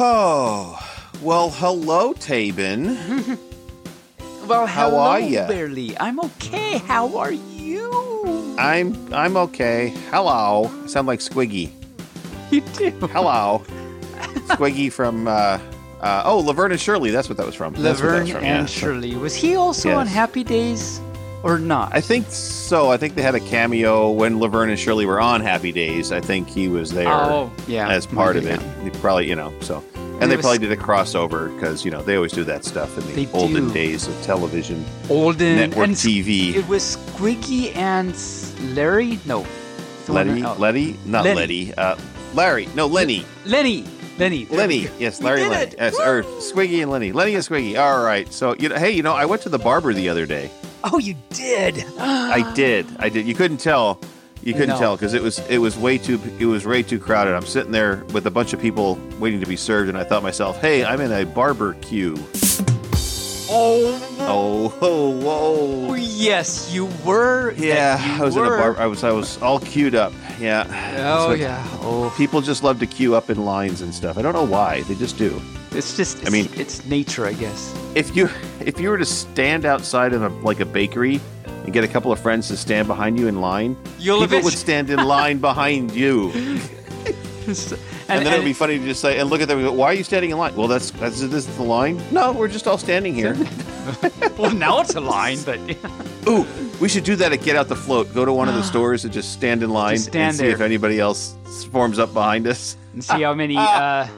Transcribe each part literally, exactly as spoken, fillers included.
Oh, well, hello, Tabin. Well, hello, how are you? Barely. I'm okay. How are you? I'm I'm okay. Hello. I sound like Squiggy. You do. Hello. Squiggy from, uh, uh, oh, Laverne and Shirley. That's what that was from. Laverne was from. and yeah. Shirley. Was he also yes. on Happy Days or not? I think so. I think they had a cameo when Laverne and Shirley were on Happy Days. I think he was there oh, yeah. as part Maybe, of it. Yeah. He probably, you know, so. And, and they was, probably did a crossover because, you know, they always do that stuff in the olden do. days of television. Olden. Network T V. It was Squiggy and Larry? No. Letty? Oh. Letty? Not Letty. Uh, Larry. No, Lenny. Lenny. Lenny. Lenny. Yes, Larry Lenny. Yes, or Squiggy and Lenny. Lenny and Squiggy. All right. So, you know, hey, you know, I went to the barber the other day. Oh, you did? I did. I did. You couldn't tell. You couldn't tell because it was it was way too it was way too crowded. I'm sitting there with a bunch of people waiting to be served, and I thought to myself, "Hey, I'm in a barber queue." Oh, oh, whoa, whoa! Yes, you were. Yeah, you I was were. in a barber. I was I was all queued up. Yeah. Oh so yeah. Oh, people just love to queue up in lines and stuff. I don't know why. They just do. It's just. It's, I mean, it's nature, I guess. If you if you were to stand outside of a, like a bakery. And get a couple of friends to stand behind you in line. You'll People would stand in line behind you, and, and then and it would be funny to just say, "And look at them. And go, why are you standing in line? Well, that's that's this is the line. No, we're just all standing here. Well, now it's a line, but ooh, we should do that at Get Out the Float. Go to one of the stores and just stand in line stand and see there. if anybody else forms up behind us and see how many." Uh,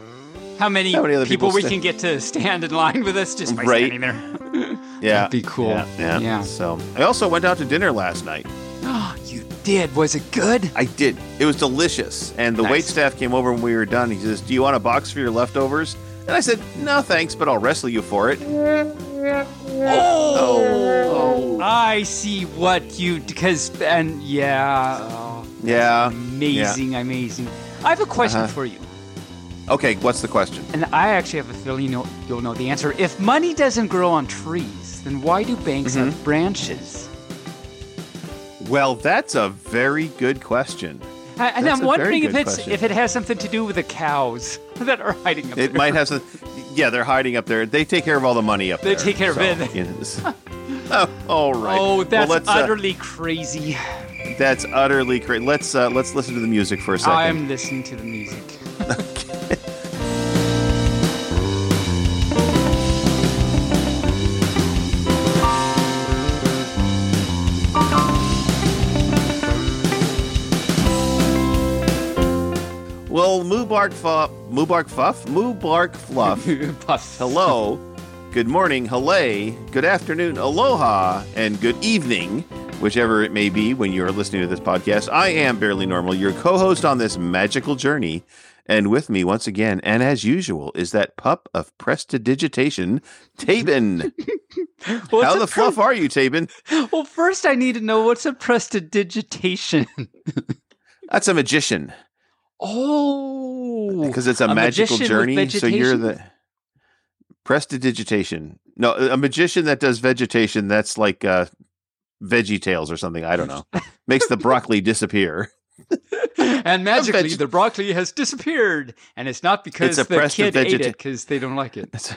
How many, How many other people, people we can get to stand in line with us just by right. standing there. Yeah. That'd be cool. Yeah, yeah. yeah. So I also went out to dinner last night. Oh, you did. Was it good? I did. It was delicious. And the nice. waitstaff came over when we were done. He says, "Do you want a box for your leftovers?" And I said, "No, thanks, but I'll wrestle you for it." Oh, oh, oh. I see what you, because, and yeah. Oh, yeah. Amazing, yeah. amazing. I have a question uh-huh. for you. Okay, what's the question? And I actually have a feeling you'll, you'll know the answer. If money doesn't grow on trees, then why do banks mm-hmm. have branches? Well, that's a very good question. I, and that's I'm wondering if it's question. if it has something to do with the cows that are hiding up it there. It might have some. Yeah, they're hiding up there. They take care of all the money up they there. They take care so, of it. You know, oh, all right. Oh, that's well, utterly uh, crazy. That's utterly crazy. Let's uh, let's listen to the music for a second. I'm listening to the music. Well, Mubark Fuff, Mubark Fuff, Mubark Fluff. Puff. Hello, good morning, halay, good afternoon, aloha, and good evening, whichever it may be when you're listening to this podcast. I am Barely Normal, your co-host on this magical journey. And with me once again, and as usual, is that pup of prestidigitation, Tabin. well, How the pre- fluff are you, Tabin? Well, first I need to know, what's a prestidigitation? That's a magician. Oh. Because it's a, a magical journey. So you're the prestidigitation. No, a magician that does vegetation, that's like uh, Veggie Tales or something. I don't know. Makes the broccoli disappear. And magically, veg- the broccoli has disappeared, and it's not because it's the kid vegeta- ate it because they don't like it. It's a,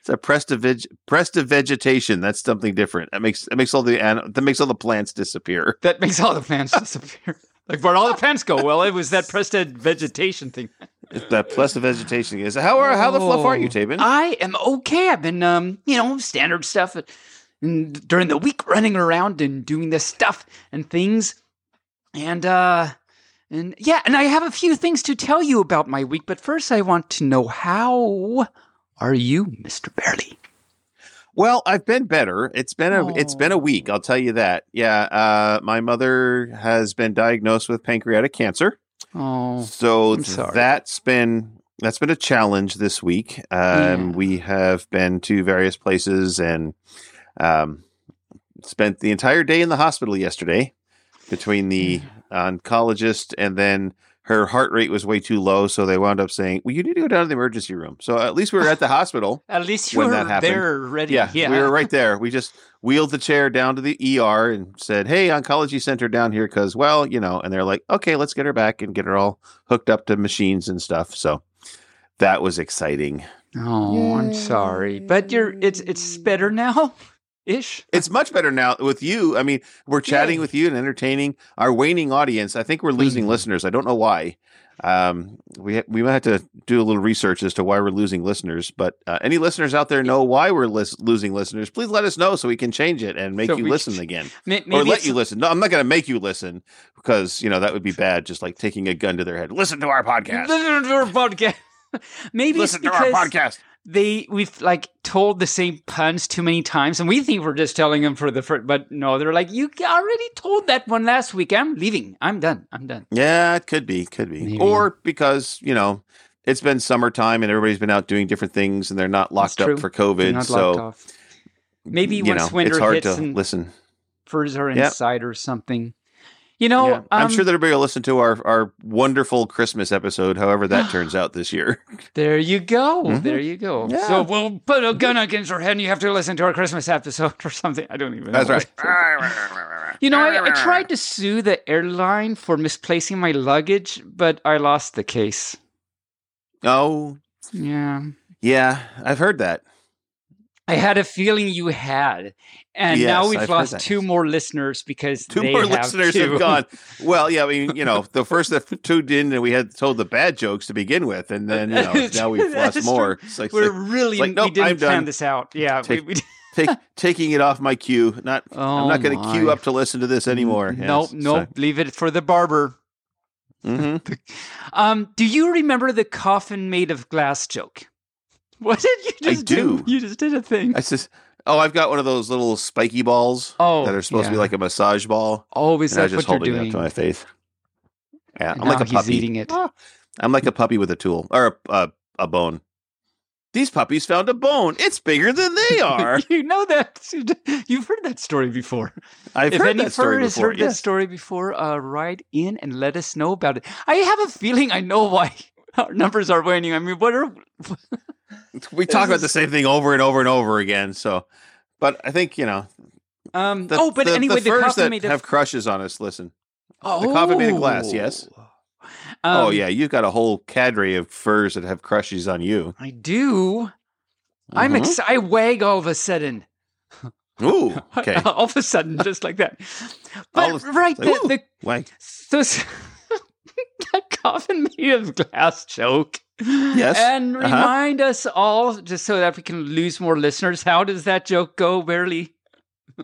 it's a prestivig- prestivegetation. That's something different. That makes that makes all the that makes all the plants disappear. That makes all the plants disappear. Like, where'd all the plants go? Well, it was that prestivegetation thing. It's that prestivegetation is how are how the fluff are you, Tabin? I am okay. I've been um you know standard stuff and during the week, running around and doing this stuff and things. And, uh, and yeah, and I have a few things to tell you about my week, but first I want to know, how are you, Mister Barely? Well, I've been better. It's been a, oh. it's been a week. I'll tell you that. Yeah. Uh, my mother has been diagnosed with pancreatic cancer. Oh, so that's been, that's been a challenge this week. Um, yeah. We have been to various places and, um, spent the entire day in the hospital yesterday. Between the oncologist and then her heart rate was way too low, so they wound up saying, "Well, you need to go down to the emergency room." So at least we were at the hospital. At least you when were that happened. there, ready. Yeah, yeah, we were right there. We just wheeled the chair down to the E R and said, "Hey, oncology center down here, because well, you know." And they're like, "Okay, let's get her back and get her all hooked up to machines and stuff." So that was exciting. Oh, Yay. I'm sorry, but you're it's it's better now. Ish. It's much better now with you. I mean, we're chatting yeah. with you and entertaining our waning audience. I think we're losing mm-hmm. listeners. I don't know why. Um, we ha- we might have to do a little research as to why we're losing listeners. But uh, any listeners out there know why we're lis- losing listeners? Please let us know so we can change it and make so you listen ch- again, may- or let you listen. No, I'm not going to make you listen because you know that would be bad. Just like taking a gun to their head. Listen to our podcast. Listen to our podcast. Maybe listen it's because- to our podcast. They we've like told the same puns too many times, and we think we're just telling them for the first. But no, they're like, you already told that one last week. I'm leaving. I'm done. I'm done. Yeah, it could be, could be, maybe. Or because you know it's been summertime and everybody's been out doing different things, and they're not locked up for COVID. They're not so locked off. Maybe once know, winter it's hard hits to and listen. Furs are inside yep. or something. You know, yeah. um, I'm sure that everybody will listen to our, our wonderful Christmas episode, however that turns out this year. There you go. Mm-hmm. There you go. Yeah. So we'll put a gun against your head and you have to listen to our Christmas episode or something. I don't even know. That's right. You know, I, I tried to sue the airline for misplacing my luggage, but I lost the case. Oh. Yeah. Yeah, I've heard that. I had a feeling you had, and yes, now we've I've lost two more listeners because two they more have listeners two. have gone. Well, yeah, I mean, you know, the first two didn't, and we had told the bad jokes to begin with, and then you know, now we've lost more. It's like, We're like, really like, nope, we didn't I'm plan done. this out. Yeah, Take, we, we take, taking it off my queue. Not, oh I'm not going to queue up to listen to this anymore. Yes, nope, nope. So. Leave it for the barber. Mm-hmm. um, do you remember the coffin made of glass joke? What did you just I do? do? You just did a thing. I just oh, I've got one of those little spiky balls oh, that are supposed yeah. to be like a massage ball. Oh, is that what you're doing? And I just hold it up to my face. Yeah, I'm now like a puppy. He's eating it. Ah, I'm like a puppy with a tool or a, a a bone. These puppies found a bone. It's bigger than they are. You know that you've heard that story before. I've if heard that story before. If any fur has heard yes. that story before, uh, write in and let us know about it. I have a feeling I know why our numbers are waning. I mean, what are we talk about the same thing over and over and over again. So, but I think you know. Um, the, oh, but the, anyway, the, the furs that made have crushes on us. Listen, oh. the coffin made of glass. Yes. Um, oh yeah, you've got a whole cadre of furs that have crushes on you. I do. Mm-hmm. I'm ex- I wag all of a sudden. Ooh. Okay. All of a sudden, just like that. But of, right, like, the, the wag. So, so that coffin made of glass joke. Yes. And remind uh-huh. us all, just so that we can lose more listeners, how does that joke go, Barely?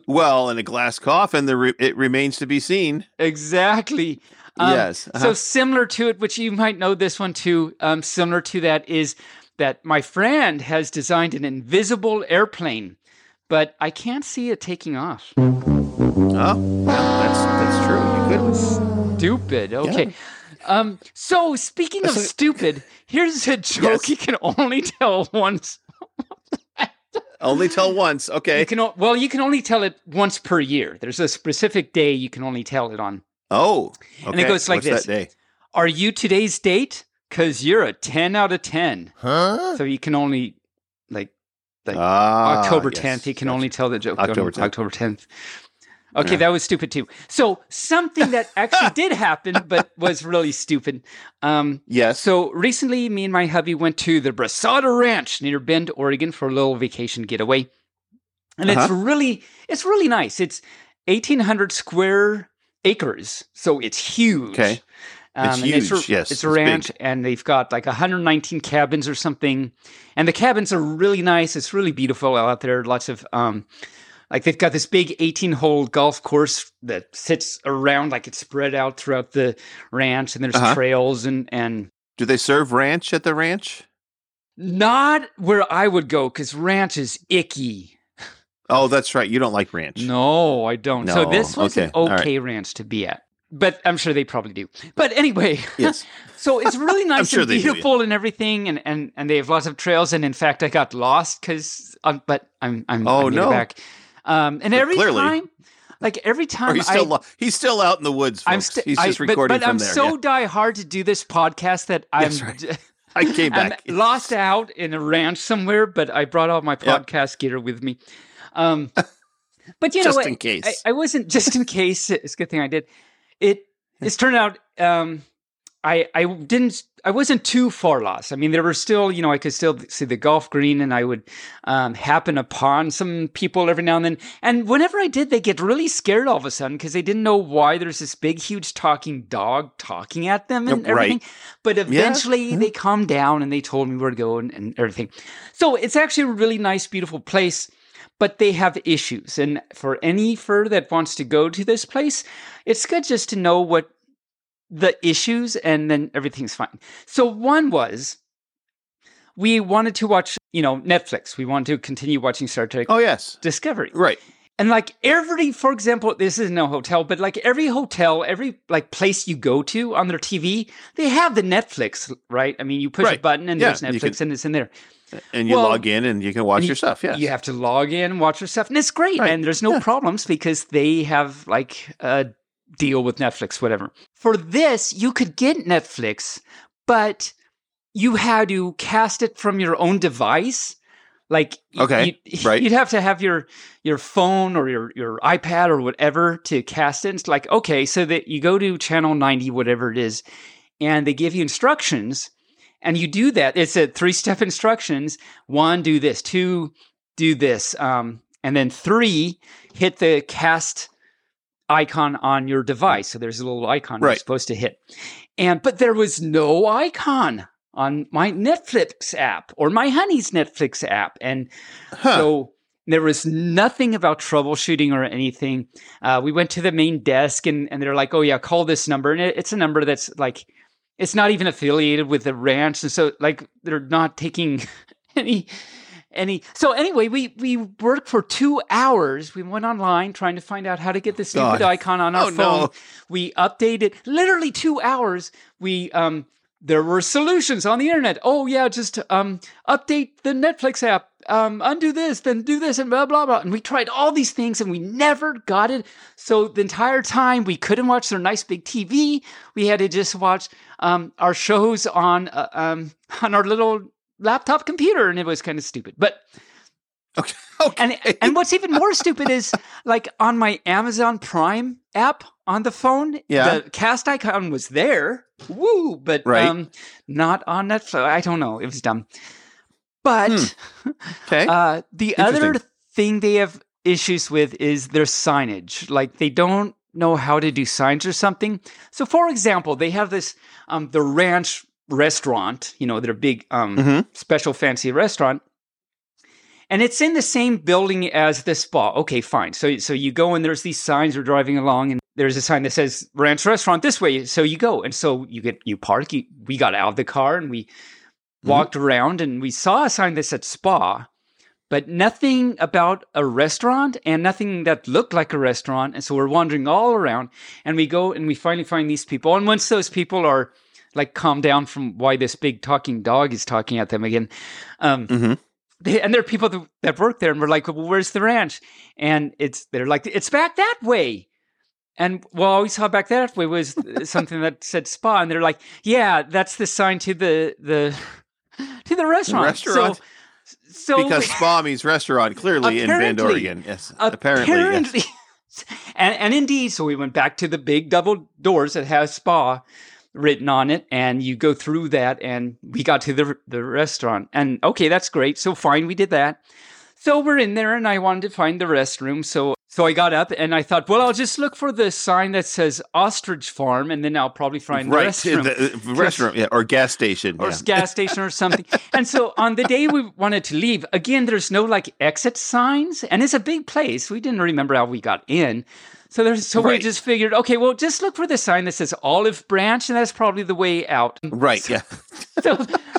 Well, in a glass coffin, the re- it remains to be seen. Exactly. Um, yes. Uh-huh. So similar to it, which you might know this one too, um, similar to that is that my friend has designed an invisible airplane, but I can't see it taking off. Oh, that's, that's true. You could. Stupid. Okay. Yeah. Um, so speaking That's of like, stupid, here's a joke yes. you can only tell once. Only tell once. Okay. You can o- well, you can only tell it once per year. There's a specific day you can only tell it on. Oh, okay. And it goes like What's this. That day? Are you today's date? Cause you're a ten out of ten. Huh? So you can only like, like ah, October tenth. Yes, you can yes. only tell the joke. October tenth. October tenth. Okay, yeah. That was stupid too. So something that actually did happen, but was really stupid. Um, yes. So recently, me and my hubby went to the Brasada Ranch near Bend, Oregon, for a little vacation getaway, and uh-huh. it's really, it's really nice. It's eighteen hundred square acres, so it's huge. Okay, um, it's huge. It's, yes, it's a ranch, it's and they've got like one hundred nineteen cabins or something, and the cabins are really nice. It's really beautiful out there. Lots of. Um, Like they've got this big eighteen-hole golf course that sits around, like it's spread out throughout the ranch, and there's uh-huh. trails and, and... Do they serve ranch at the ranch? Not where I would go, because ranch is icky. Oh, that's right. You don't like ranch. No, I don't. No. So this was okay. an okay right. ranch to be at. But I'm sure they probably do. But anyway, yes. so it's really nice sure and beautiful and everything, and, and, and they have lots of trails, and in fact, I got lost, because... But I'm, I'm, oh, I'm no. back. Um, and but every clearly, time, like every time he's still, I, he's still out in the woods, folks. I'm st- he's just I, recording but, but from there. But I'm so yeah. diehard to do this podcast that I'm, right. I came back. I'm lost out in a ranch somewhere, but I brought all my podcast yep. gear with me. Um, but you just know, in I, case. I, I wasn't just in case. It's a good thing I did. It, it's turned out, um, I, I didn't, I wasn't too far lost. I mean, there were still, you know, I could still see the golf green, and I would um, happen upon some people every now and then. And whenever I did, they get really scared all of a sudden because they didn't know why there's this big, huge talking dog talking at them and right. everything. But eventually yeah. they calmed down and they told me where to go and, and everything. So it's actually a really nice, beautiful place. But they have issues. And for any fur that wants to go to this place, it's good just to know what the issues, and then everything's fine. So one was, we wanted to watch, you know, Netflix. We wanted to continue watching Star Trek Oh, yes. Discovery. Right. And like every, for example, this isn't a hotel, but like every hotel, every like place you go to on their T V, they have the Netflix, right? I mean, you push right. a button and yeah, there's Netflix can, and it's in there. And you well, log in and you can watch you, your stuff, yes. You have to log in and watch your stuff. And it's great, right. and there's no yeah. problems because they have like a deal with Netflix, whatever. For this, you could get Netflix, but you had to cast it from your own device. Like okay, you'd, right. you'd have to have your your phone or your, your iPad or whatever to cast it. It's like, okay, so that you go to channel ninety, whatever it is, and they give you instructions, and you do that. It's a three-step instructions. One, do this. Two, do this. Um, and then three, hit the cast icon on your device. So there's a little icon right. you're supposed to hit. And but there was no icon on my Netflix app or my honey's Netflix app. And huh. so there was nothing about troubleshooting or anything. Uh, we went to the main desk and, and they're like, oh yeah, call this number. And it, it's a number that's like, it's not even affiliated with the ranch. And so like, they're not taking any, any. So anyway, we, we worked for two hours. We went online trying to find out how to get this stupid God. icon on our oh, phone. No. We updated literally two hours. We, um, There were solutions on the internet. Oh, yeah, just um, update the Netflix app, um, undo this, then do this, and blah, blah, blah. And we tried all these things, and we never got it. So the entire time, we couldn't watch their nice big T V. We had to just watch um, our shows on uh, um, on our little laptop computer, and it was kind of stupid. But okay. okay. And, and what's even more stupid is, like, on my Amazon Prime app on the phone, yeah. the cast icon was there. Woo, but right. um, not on Netflix. I don't know. It was dumb. But hmm. okay. uh, the other thing they have issues with is their signage. Like they don't know how to do signs or something. So, for example, they have this um, the ranch restaurant. You know, their big um, mm-hmm. special fancy restaurant, and it's in the same building as the spa. Okay, fine. So, so you go and there's these signs. You're driving along and there's a sign that says ranch restaurant this way. So you go. And so you get, you park, you, we got out of the car and we walked mm-hmm. around and we saw a sign that said spa, but nothing about a restaurant and nothing that looked like a restaurant. And so we're wandering all around and we go and we finally find these people. And once those people are like calmed down from why this big talking dog is talking at them again, um, mm-hmm. They, and there are people that, that work there and we're like, well, where's the ranch? And it's, they're like, it's back that way. And well, all we saw back that way was something that said spa. And they're like, yeah, that's the sign to the the to the restaurant. Restaurant. So, so because spa means restaurant, clearly in Bend, Oregon. Yes. Apparently. apparently yes. and, and indeed, so we went back to the big double doors that has spa written on it. And you go through that and we got to the the restaurant. And okay, that's great. So fine, we did that. So we're in there and I wanted to find the restroom. So So I got up and I thought, well, I'll just look for the sign that says Ostrich Farm, and then I'll probably find the right. restroom. The, the restroom, yeah, or gas station. Or yeah. gas station or something. And so on the day we wanted to leave, again, there's no like exit signs, and it's a big place. We didn't remember how we got in. So there's, so right. we just figured, okay, well, just look for the sign that says Olive Branch, and that's probably the way out. Right, so, yeah. so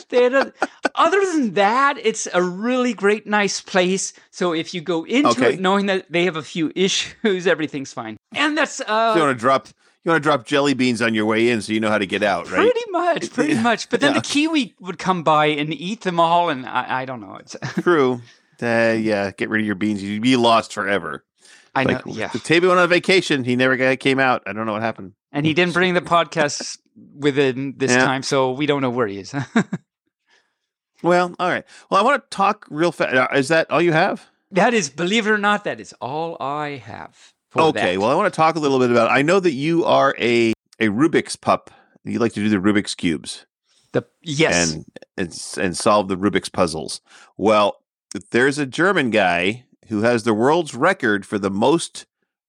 they had a, other than that, it's a really great, nice place. So if you go into okay. it knowing that they have a few issues, everything's fine. And that's... Uh, so you want to drop... You want to drop jelly beans on your way in so you know how to get out, right? Pretty much, pretty much. But then yeah. the kiwi would come by and eat them all, and I, I don't know. It's True. Uh, yeah, get rid of your beans. You'd be lost forever. I like, know, yeah. Tabin went on vacation. He never came out. I don't know what happened. And he didn't bring the podcast with him this yeah. time, so we don't know where he is. Well, all right. Well, I want to talk real fast. Is that all you have? That is, believe it or not, that is all I have for okay, that. Well, I want to talk a little bit about it. I know that you are a, a Rubik's pup you like to do the Rubik's cubes. The yes, and and, and solve the Rubik's puzzles. Well, there's a German guy who has the world's record for the most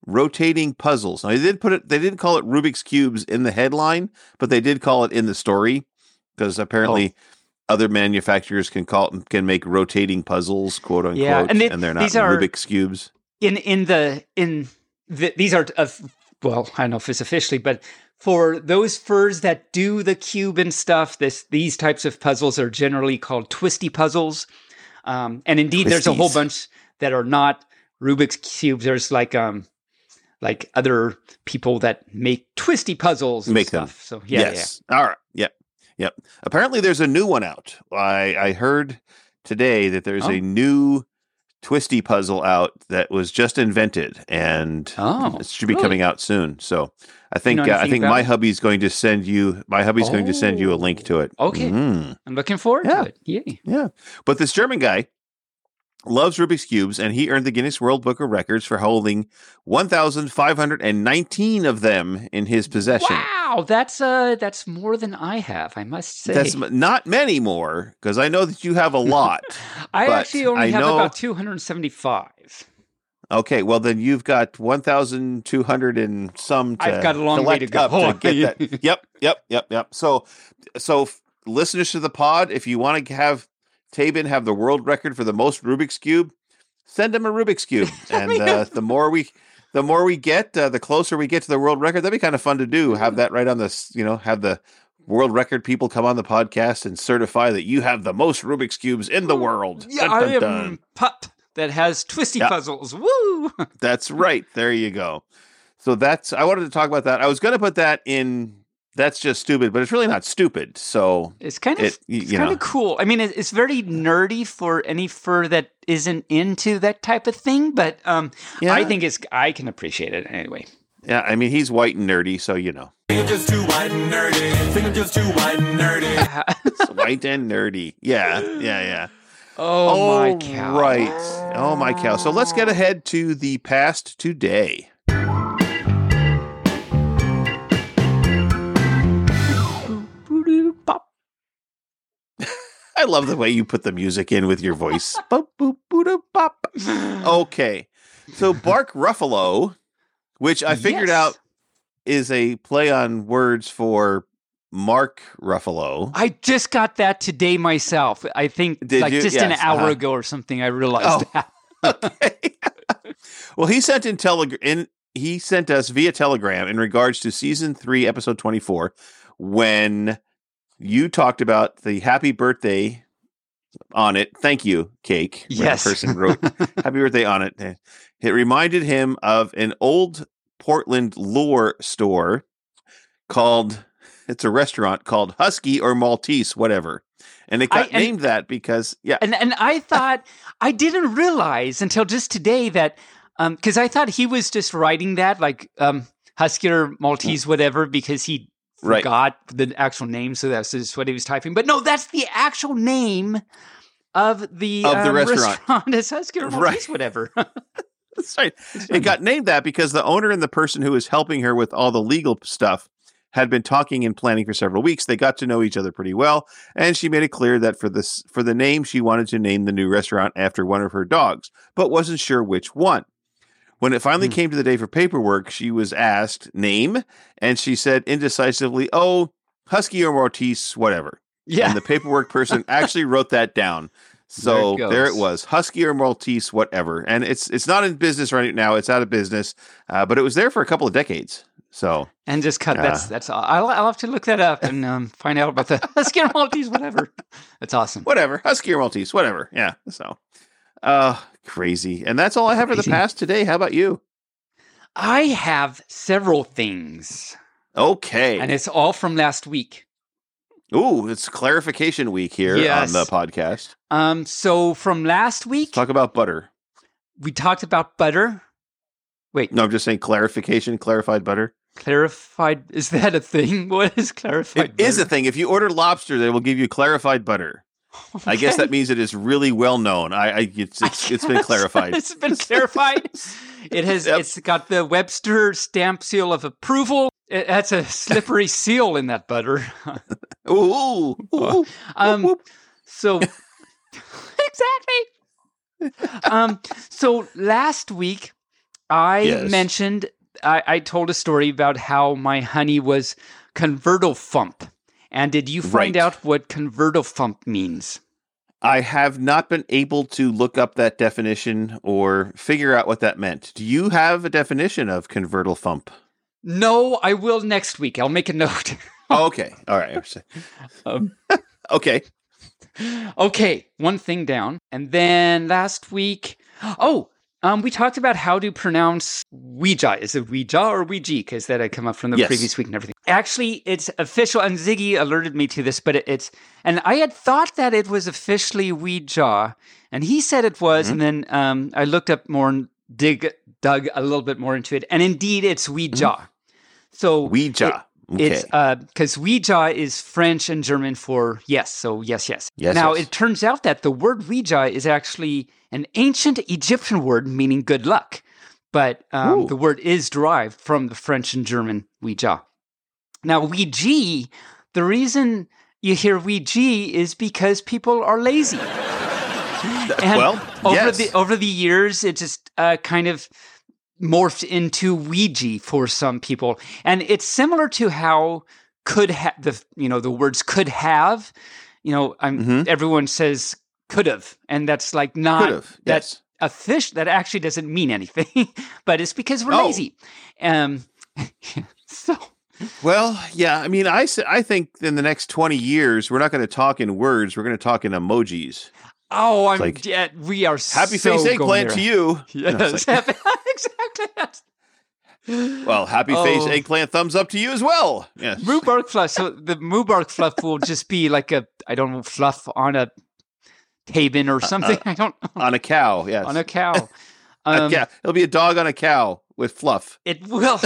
rotating puzzles. Now, they did put it; they didn't call it Rubik's cubes in the headline, but they did call it in the story because apparently. Oh. Other manufacturers can call can make rotating puzzles, quote unquote, yeah, and, they, and they're not these are, Rubik's cubes. In in the in the, these are uh, well, I don't know if it's officially, but for those furs that do the cube and stuff, this these types of puzzles are generally called twisty puzzles. Um, and indeed, Twisties. There's a whole bunch that are not Rubik's cubes. There's like um like other people that make twisty puzzles and make stuff. Them. So yeah, yes, yeah. All right, yeah. Yep. Apparently, there's a new one out. I, I heard today that there's oh. a new twisty puzzle out that was just invented, and oh, it should be really? coming out soon. So I think you know uh, I think my hubby's going to send you my hubby's oh. going to send you a link to it. Okay, mm-hmm. I'm looking forward yeah. to it. Yay. Yeah. But this German guy loves Rubik's cubes, and he earned the Guinness World Book of Records for holding one thousand five hundred nineteen of them in his possession. Wow. Wow, that's uh, that's more than I have, I must say. That's not many more, because I know that you have a lot. I actually only I have know... about two hundred seventy-five. Okay, well then you've got one thousand two hundred and some. To I've got a long way to go. To get that. Yep, yep, yep, yep. So, so listeners to the pod, if you want to have Tabin have the world record for the most Rubik's cube, send him a Rubik's cube, and uh, the more we. The more we get, uh, the closer we get to the world record. That'd be kind of fun to do. Have that right on this, you know, have the world record people come on the podcast and certify that you have the most Rubik's cubes in the world. Yeah, dun, dun, dun. I am pup that has twisty yeah. puzzles. Woo! That's right. There you go. So that's, I wanted to talk about that. I was going to put that in, that's just stupid, but it's really not stupid. So it's kind of, it, it's kind know. of cool. I mean, it's very nerdy for any fur that isn't into that type of thing, but um, yeah. I think it's, I can appreciate it anyway. Yeah. I mean, he's white and nerdy. So, you know, I'm just too white and nerdy. I'm just too white and nerdy. It's white and nerdy. Yeah. Yeah. Yeah. Oh, oh my cow. Right. Oh my cow. So let's get ahead to the past today. I love the way you put the music in with your voice. Bop, boop, boop, bop. Okay. So Bark Ruffalo, which I figured yes. out is a play on words for Mark Ruffalo. I just got that today myself. I think Did like you? just yes. an hour uh-huh. ago or something I realized oh. that. Okay. Well, he sent in telegram in he sent us via telegram in regards to season three, episode twenty-four, when you talked about the happy birthday on it. Thank you, cake. Yes. That person wrote happy birthday on it. It reminded him of an old Portland lore store called, it's a restaurant called Husky or Maltese whatever. And it got I, and, named that because, yeah. And and I thought, I didn't realize until just today that, um, because I thought he was just writing that, like um, Husky or Maltese whatever, because he forgot right. the actual name, so that's just what he was typing. But no, that's the actual name of the, of the um, restaurant. restaurant is Husky or Maltese, right. whatever. That's right. It got named that because the owner and the person who was helping her with all the legal stuff had been talking and planning for several weeks. They got to know each other pretty well, and she made it clear that for this for the name, she wanted to name the new restaurant after one of her dogs, but wasn't sure which one. When it finally mm. came to the day for paperwork, she was asked name, and she said indecisively, oh, Husky or Maltese, whatever. Yeah. And the paperwork person actually wrote that down. So there it, there it was, Husky or Maltese, whatever. And it's it's not in business right now. It's out of business, uh, but it was there for a couple of decades. So and just cut. Uh, that's that's. All. I'll I'll have to look that up and um, find out about the Husky or Maltese, whatever. That's awesome. Whatever, Husky or Maltese, whatever. Yeah. So. Uh, crazy. And that's all I have crazy. for the past today. How about you? I have several things. Okay. And it's all from last week. Ooh, it's clarification week here yes. on the podcast. Um, so from last week. Let's talk about butter. We talked about butter. Wait. No, I'm just saying clarification, clarified butter. Clarified. Is that a thing? What is clarified it butter? It is a thing. If you order lobster, they will give you clarified butter. Okay. I guess that means it is really well known. I, I it's it's, I it's been clarified. It's been clarified. It has. Yep. It's got the Webster stamp seal of approval. It, that's a slippery seal in that butter. Ooh, ooh, um, whoop, whoop. So exactly. Um, so last week I yes. mentioned I, I told a story about how my honey was convertofump, and did you find right. out what convertofump means? I have not been able to look up that definition or figure out what that meant. Do you have a definition of convertofump? No, I will next week. I'll make a note. Oh, okay. All right. um, okay. Okay. One thing down. And then last week, oh, um, we talked about how to pronounce Ouija. Is it Ouija or Weegee? Because that had come up from the yes. previous week and everything. Actually, it's official, and Ziggy alerted me to this, but it, it's, and I had thought that it was officially Ouija, and he said it was, mm-hmm. and then um, I looked up more and dig, dug a little bit more into it, and indeed, it's Ouija. Mm-hmm. So Ouija. It, okay. It's uh because Ouija is French and German for yes, so yes, yes. yes now yes. It turns out that the word Ouija is actually an ancient Egyptian word meaning good luck. But um, the word is derived from the French and German Ouija. Now Ouija, the reason you hear Ouija is because people are lazy. And well, yes. over the over the years it just uh, kind of morphed into Weegee for some people, and it's similar to how could have the you know the words could have, you know, I'm, mm-hmm. everyone says could have, and that's like not yes. that's a fish that actually doesn't mean anything, but it's because we're oh. lazy. Um, so well, yeah, I mean, I I think in the next twenty years we're not going to talk in words, we're going to talk in emojis. Oh, I'm like, yeah, we are happy so face eggplant to you. Yes, like, exactly. Well, happy oh. face eggplant thumbs up to you as well. Yes. Moo bark fluff. So the moo bark fluff will just be like a, I don't know, fluff on a Tabin or something. Uh, uh, I don't know. On a cow, yes. On a cow. Um, yeah, it'll be a dog on a cow with fluff. It will.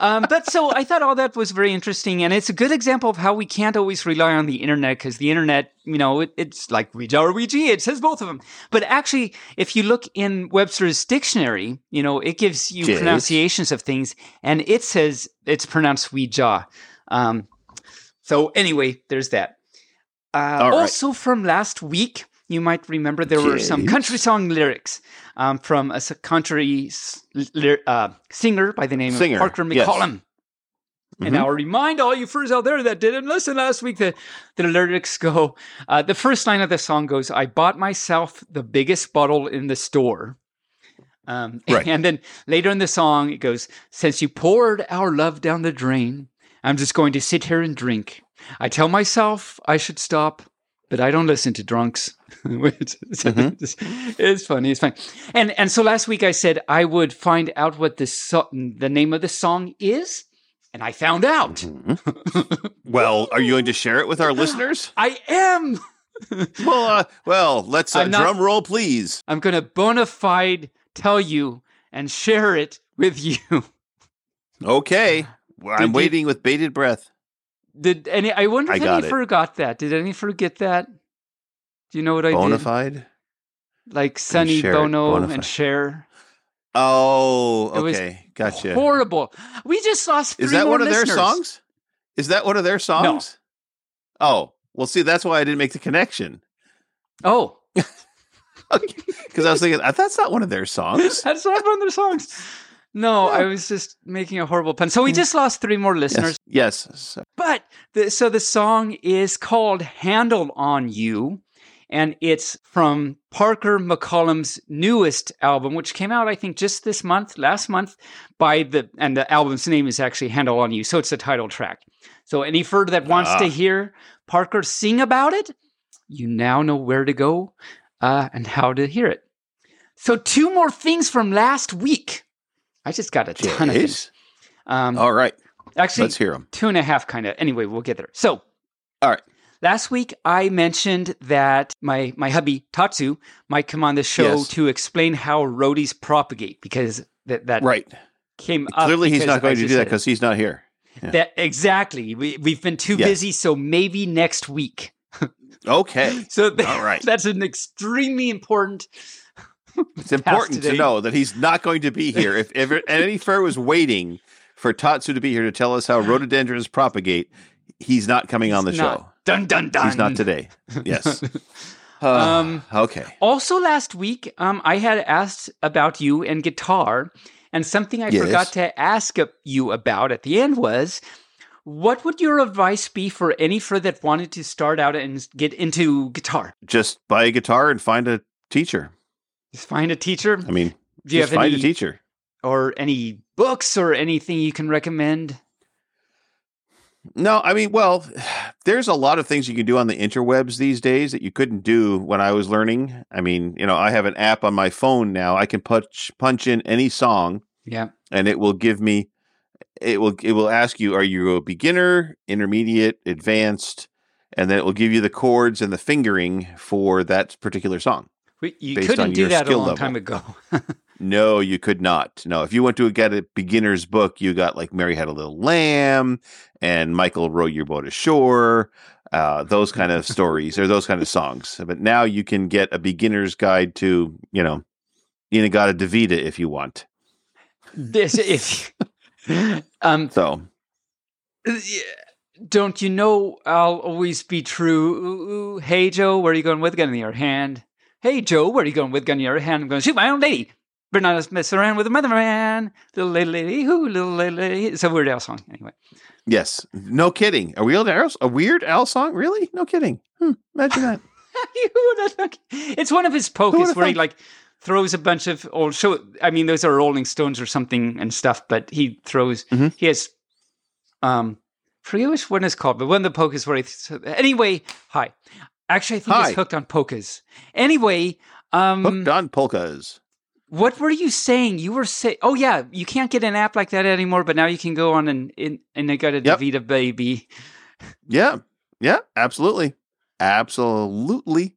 Um, but so I thought all that was very interesting, and it's a good example of how we can't always rely on the internet, because the internet, you know, it, it's like Ouija or Ouija, it says both of them. But actually, if you look in Webster's dictionary, you know, it gives you Jeez. pronunciations of things, and it says it's pronounced Ouija. Um, so anyway, there's that. Uh, right. Also from last week, you might remember there Jeez. were some country song lyrics um, from a country uh, singer by the name singer, of Parker McCollum. Yes. Mm-hmm. And I'll remind all you furs out there that didn't listen last week that the lyrics go, uh, the first line of the song goes, I bought myself the biggest bottle in the store. Um, right. And then later in the song, it goes, since you poured our love down the drain, I'm just going to sit here and drink. I tell myself I should stop, but I don't listen to drunks. it's, it's, mm-hmm. it's funny. It's funny. And and so last week I said I would find out what the so- the name of the song is, and I found out. Mm-hmm. Well, are you going to share it with our listeners? I am. well, uh, well, let's uh, not, drum roll, please. I'm going to bona fide tell you and share it with you. Okay, well, I'm you, waiting with bated breath. Did any? I wonder if I any it. forgot that. Did any forget that? Do you know what I Bonafide? did? Bonafide? Like Sonny Bono Bonafide. and Cher. Oh, okay. It was gotcha. Horrible. We just lost three Is that more one listeners. of their songs? Is that one of their songs? No. Oh, well, see, that's why I didn't make the connection. Oh. Because I was thinking, that's not one of their songs. That's not one of their songs. No, no, I was just making a horrible pun. So we just lost three more listeners. Yes. yes. But the, so the song is called Handle On You. And it's from Parker McCollum's newest album, which came out, I think, just this month, last month, by the, and the album's name is actually Handle On You. So it's the title track. So any further that wants uh. to hear Parker sing about it, you now know where to go uh, and how to hear it. So two more things from last week. I just got a ton Jeez. of things. Um, All right. Actually, let's hear them. Two and a half, kind of. Anyway, we'll get there. So, all right. Last week, I mentioned that my, my hubby, Tatsu, might come on the show yes. to explain how roadies propagate, because th- that right. came up. Clearly, he's not going to do that because he's not here. Yeah. That, exactly. We, we've been too yes. busy, so maybe next week. Okay. So th- all right. that's an extremely important... It's important to know that he's not going to be here. If, if any fur was waiting for Tatsu to be here to tell us how rhododendrons propagate. He's not coming on the show. Dun, dun, dun. He's not today. Yes. Uh, um, okay. Also, last week, um, I had asked about you and guitar, and something I yes. forgot to ask you about at the end was, what would your advice be for any fur that wanted to start out and get into guitar? Just buy a guitar and find a teacher. Just find a teacher? I mean, Do you just have find any, a teacher. Or any books or anything you can recommend? No, I mean, well, there's a lot of things you can do on the interwebs these days that you couldn't do when I was learning. I mean, you know, I have an app on my phone now. I can punch punch in any song, yeah, and it will give me, it will it will ask you, are you a beginner, intermediate, advanced, and then it will give you the chords and the fingering for that particular song. You couldn't do that a long time ago. No, you could not. No, if you went to get a beginner's book, you got like Mary Had a Little Lamb and Michael Rowed Your Boat Ashore, uh, those kind of stories or those kind of songs. But now you can get a beginner's guide to, you know, Inagata Davida if you want. This if um so don't you know I'll always be true. Ooh, ooh. Hey Joe, where are you going with gun in your hand? Hey Joe, where are you going with gun in your hand? I'm going to shoot my own lady. But not mess around with a mother man. Little lady, lady, who, little lady, lady. It's a Weird Al song, anyway. Yes. No kidding. A Weird Al, a Weird Al song? Really? No kidding. Hmm. Imagine that. It's one of his polkas where he like throws a bunch of old show. I mean, those are Rolling Stones or something and stuff, but he throws, mm-hmm. he has, um, I forget which one it's called, but one of the polkas where he, th- anyway, hi. Actually, I think hi. It's Hooked on Polkas. Anyway. Um, Hooked on Polkas. What were you saying? You were saying, oh, yeah, you can't get an app like that anymore, but now you can go on and, and, and they got a yep. DaVita baby. Yeah. Yeah, absolutely. Absolutely.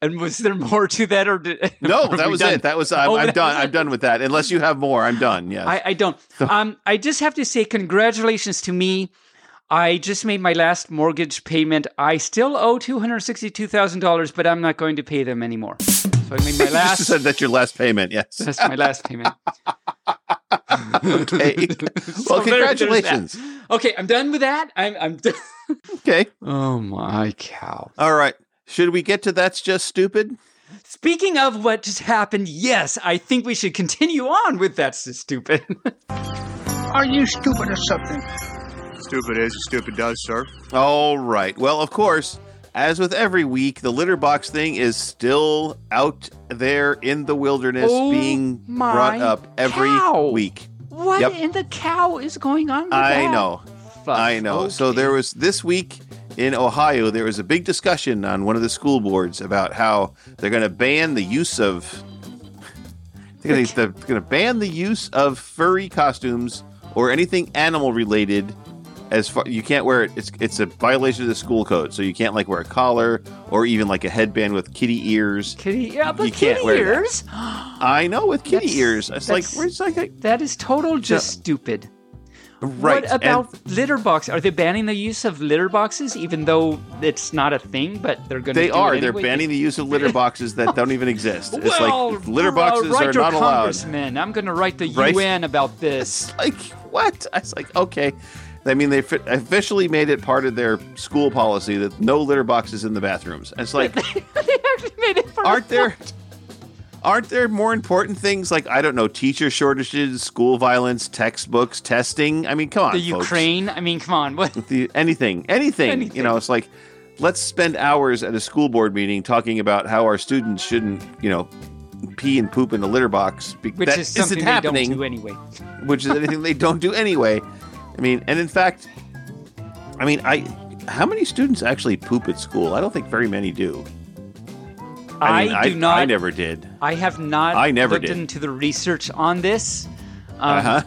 And was there more to that? or did, No, that was done? it. That was, I'm, oh, I'm that done. Was I'm done with that. Unless you have more, I'm done. Yes. I, I don't. um, I just have to say congratulations to me. I just made my last mortgage payment. I still owe two hundred sixty-two thousand dollars, but I'm not going to pay them anymore. So I made my last. You said that's your last payment, yes. That's my last payment. Okay. Well, so congratulations. Okay, I'm done with that. I'm, I'm done. Okay. Oh, my cow. All right. Should we get to That's Just Stupid? Speaking of what just happened, yes, I think we should continue on with That's Just Stupid. Are you stupid or something? Stupid is, stupid does, sir. All right. Well, of course, as with every week, the litter box thing is still out there in the wilderness oh being brought up every cow. week. What yep. in the cow is going on with I that? I know. Fuck. I know. Okay. So there was this week in Ohio, there was a big discussion on one of the school boards about how they're going to ban the use of they're going to okay. ban the use of furry costumes or anything animal related. As far you can't wear it, it's it's a violation of the school code. So you can't like wear a collar or even like a headband with kitty ears. Kitty, yeah, but you kitty can't wear ears. That. I know with kitty that's, ears, it's like where's like a, that is total just yeah. stupid. Right. What about and, litter box? Are they banning the use of litter boxes, even though it's not a thing? But they're going to. They do are. It anyway. They're banning the use of litter boxes that don't even exist. Well, it's like litter boxes uh, are not allowed. Congressman, I'm going to write the right? U N about this. It's like what? I was like, okay. I mean, they officially made it part of their school policy that no litter boxes in the bathrooms. And it's like, they actually made it part aren't of there, that. Aren't there more important things like, I don't know, teacher shortages, school violence, textbooks, testing? I mean, come on, The folks. Ukraine? I mean, come on. What? The, anything, anything, anything. You know, it's like, let's spend hours at a school board meeting talking about how our students shouldn't, you know, pee and poop in the litter box. Be- which that is something isn't they happening, don't do anyway. Which is anything they don't do anyway. I mean, and in fact, I mean, I how many students actually poop at school? I don't think very many do. I, I mean, do I, not. I never did. I have not. I never looked did. into the research on this. Um, uh huh.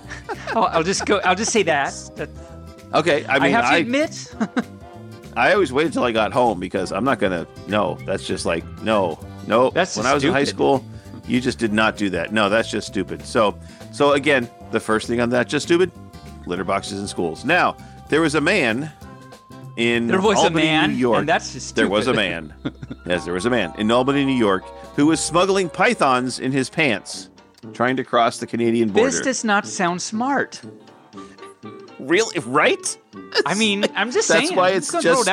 I'll, I'll just go. I'll just say that. that okay. I mean, I have to I, admit. I always waited till I got home because I'm not gonna. No, that's just like no, no. That's when I was stupid. in high school. You just did not do that. No, that's just stupid. So, so again, the first thing on that, just stupid. Litter boxes in schools. Now, there was a man in there was Albany, a man, New York. And that's just stupid. There was a man. Yes, there was a man in Albany, New York, who was smuggling pythons in his pants, trying to cross the Canadian border. This does not sound smart. really, right? I mean, I'm just that's saying. Why it's just just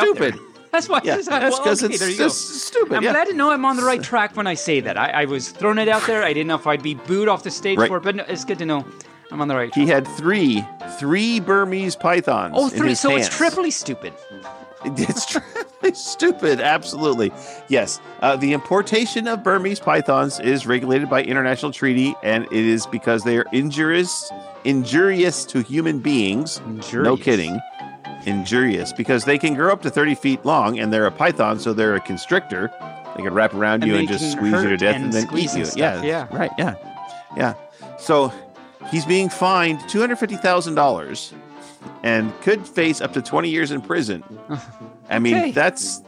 that's why yeah, it's just stupid. That's why it's just because it's just stupid. I'm yeah. glad to know I'm on the right track when I say that. I, I was throwing it out there. I didn't know if I'd be booed off the stage right. for it, but no, it's good to know I'm on the right track. He had three, three Burmese pythons. Oh, three. In his so hands. It's triply stupid. It's triply stupid. Absolutely. Yes. Uh, the importation of Burmese pythons is regulated by international treaty, and it is because they are injurious, injurious to human beings. Injurious. No kidding. Injurious. Because they can grow up to thirty feet long, and they're a python, so they're a constrictor. They can wrap around and you and just squeeze you to death and, and then eat you. Yeah, yeah. Right. Yeah. Yeah. So he's being fined two hundred fifty thousand dollars and could face up to twenty years in prison. I mean, okay. that's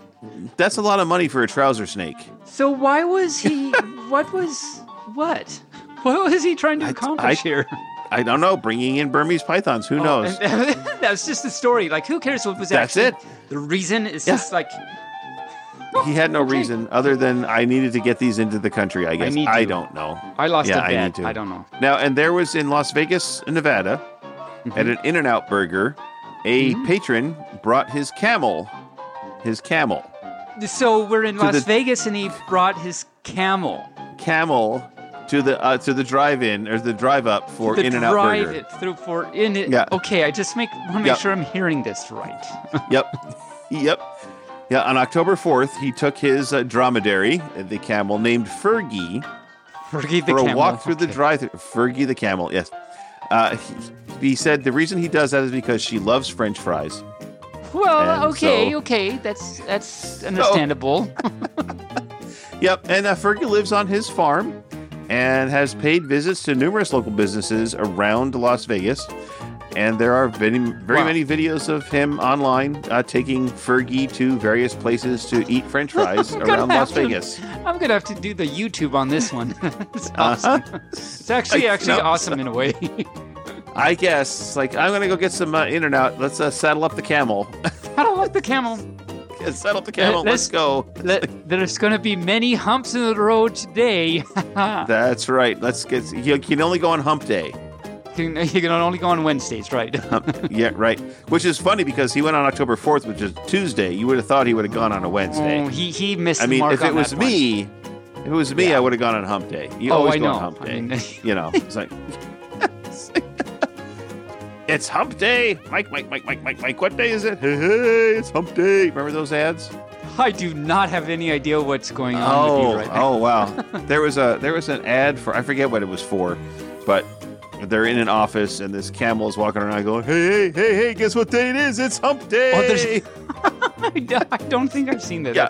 that's a lot of money for a trouser snake. So why was he... what was... What? What was he trying to accomplish I, I, here? I don't know. Bringing in Burmese pythons. Who oh, knows? That's just the story. Like, who cares what was that's actually... That's it. The reason is yeah. just like... He had no okay. reason other than I needed to get these into the country, I guess. I, need I don't know. I lost yeah, a bet. I, need to. I don't know. Now, and there was in Las Vegas, Nevada, mm-hmm. at an In-N-Out Burger, a mm-hmm. patron brought his camel. His camel. So we're in Las the, Vegas, and he brought his camel. Camel to the uh, to the drive-in or the drive-up for In-N-Out Burger. Drive it through for in it. Yeah. Okay, I just make want to make yep. sure I'm hearing this right. yep. Yep. Yeah, on October fourth, he took his uh, dromedary, the camel, named Fergie, Fergie the for a camel. walk through okay. the drive-thru. Fergie the camel, yes. Uh, he, he said the reason he does that is because she loves French fries. Well, and okay, so, okay, that's that's understandable. So, yep, and uh, Fergie lives on his farm and has paid visits to numerous local businesses around Las Vegas. And there are very, very wow. many videos of him online uh, taking Fergie to various places to eat French fries around Las to, Vegas. I'm going to have to do the YouTube on this one. It's awesome. Uh-huh. It's actually actually I, no, awesome in a way. I guess. Like, I'm going to go get some uh, In-N-Out. Let's uh, saddle up the camel. Saddle up the camel. Yeah, saddle up the camel. Let, let's, let's go. Let, there's going to be many humps in the road today. That's right. Let's get. You can only go on hump day. You can only go on Wednesdays, right? um, yeah, right. Which is funny because he went on October fourth, which is Tuesday. You would have thought he would have gone on a Wednesday. Oh, he, he missed I mean, the mark on that one. I mean, if it was me, if it was me, yeah. I would have gone on hump day. You oh, always I go know. on hump day. I mean, you know, it's like... It's hump day. Mike, Mike, Mike, Mike, Mike, Mike. What day is it? Hey, hey, it's hump day. Remember those ads? I do not have any idea what's going on oh, with you right now. Oh, wow. There was a there was an ad for... I forget what it was for, but... They're in an office, and this camel is walking around going, hey, hey, hey, hey, guess what day it is? It's hump day. Oh, there's... I don't think I've seen that. Yeah.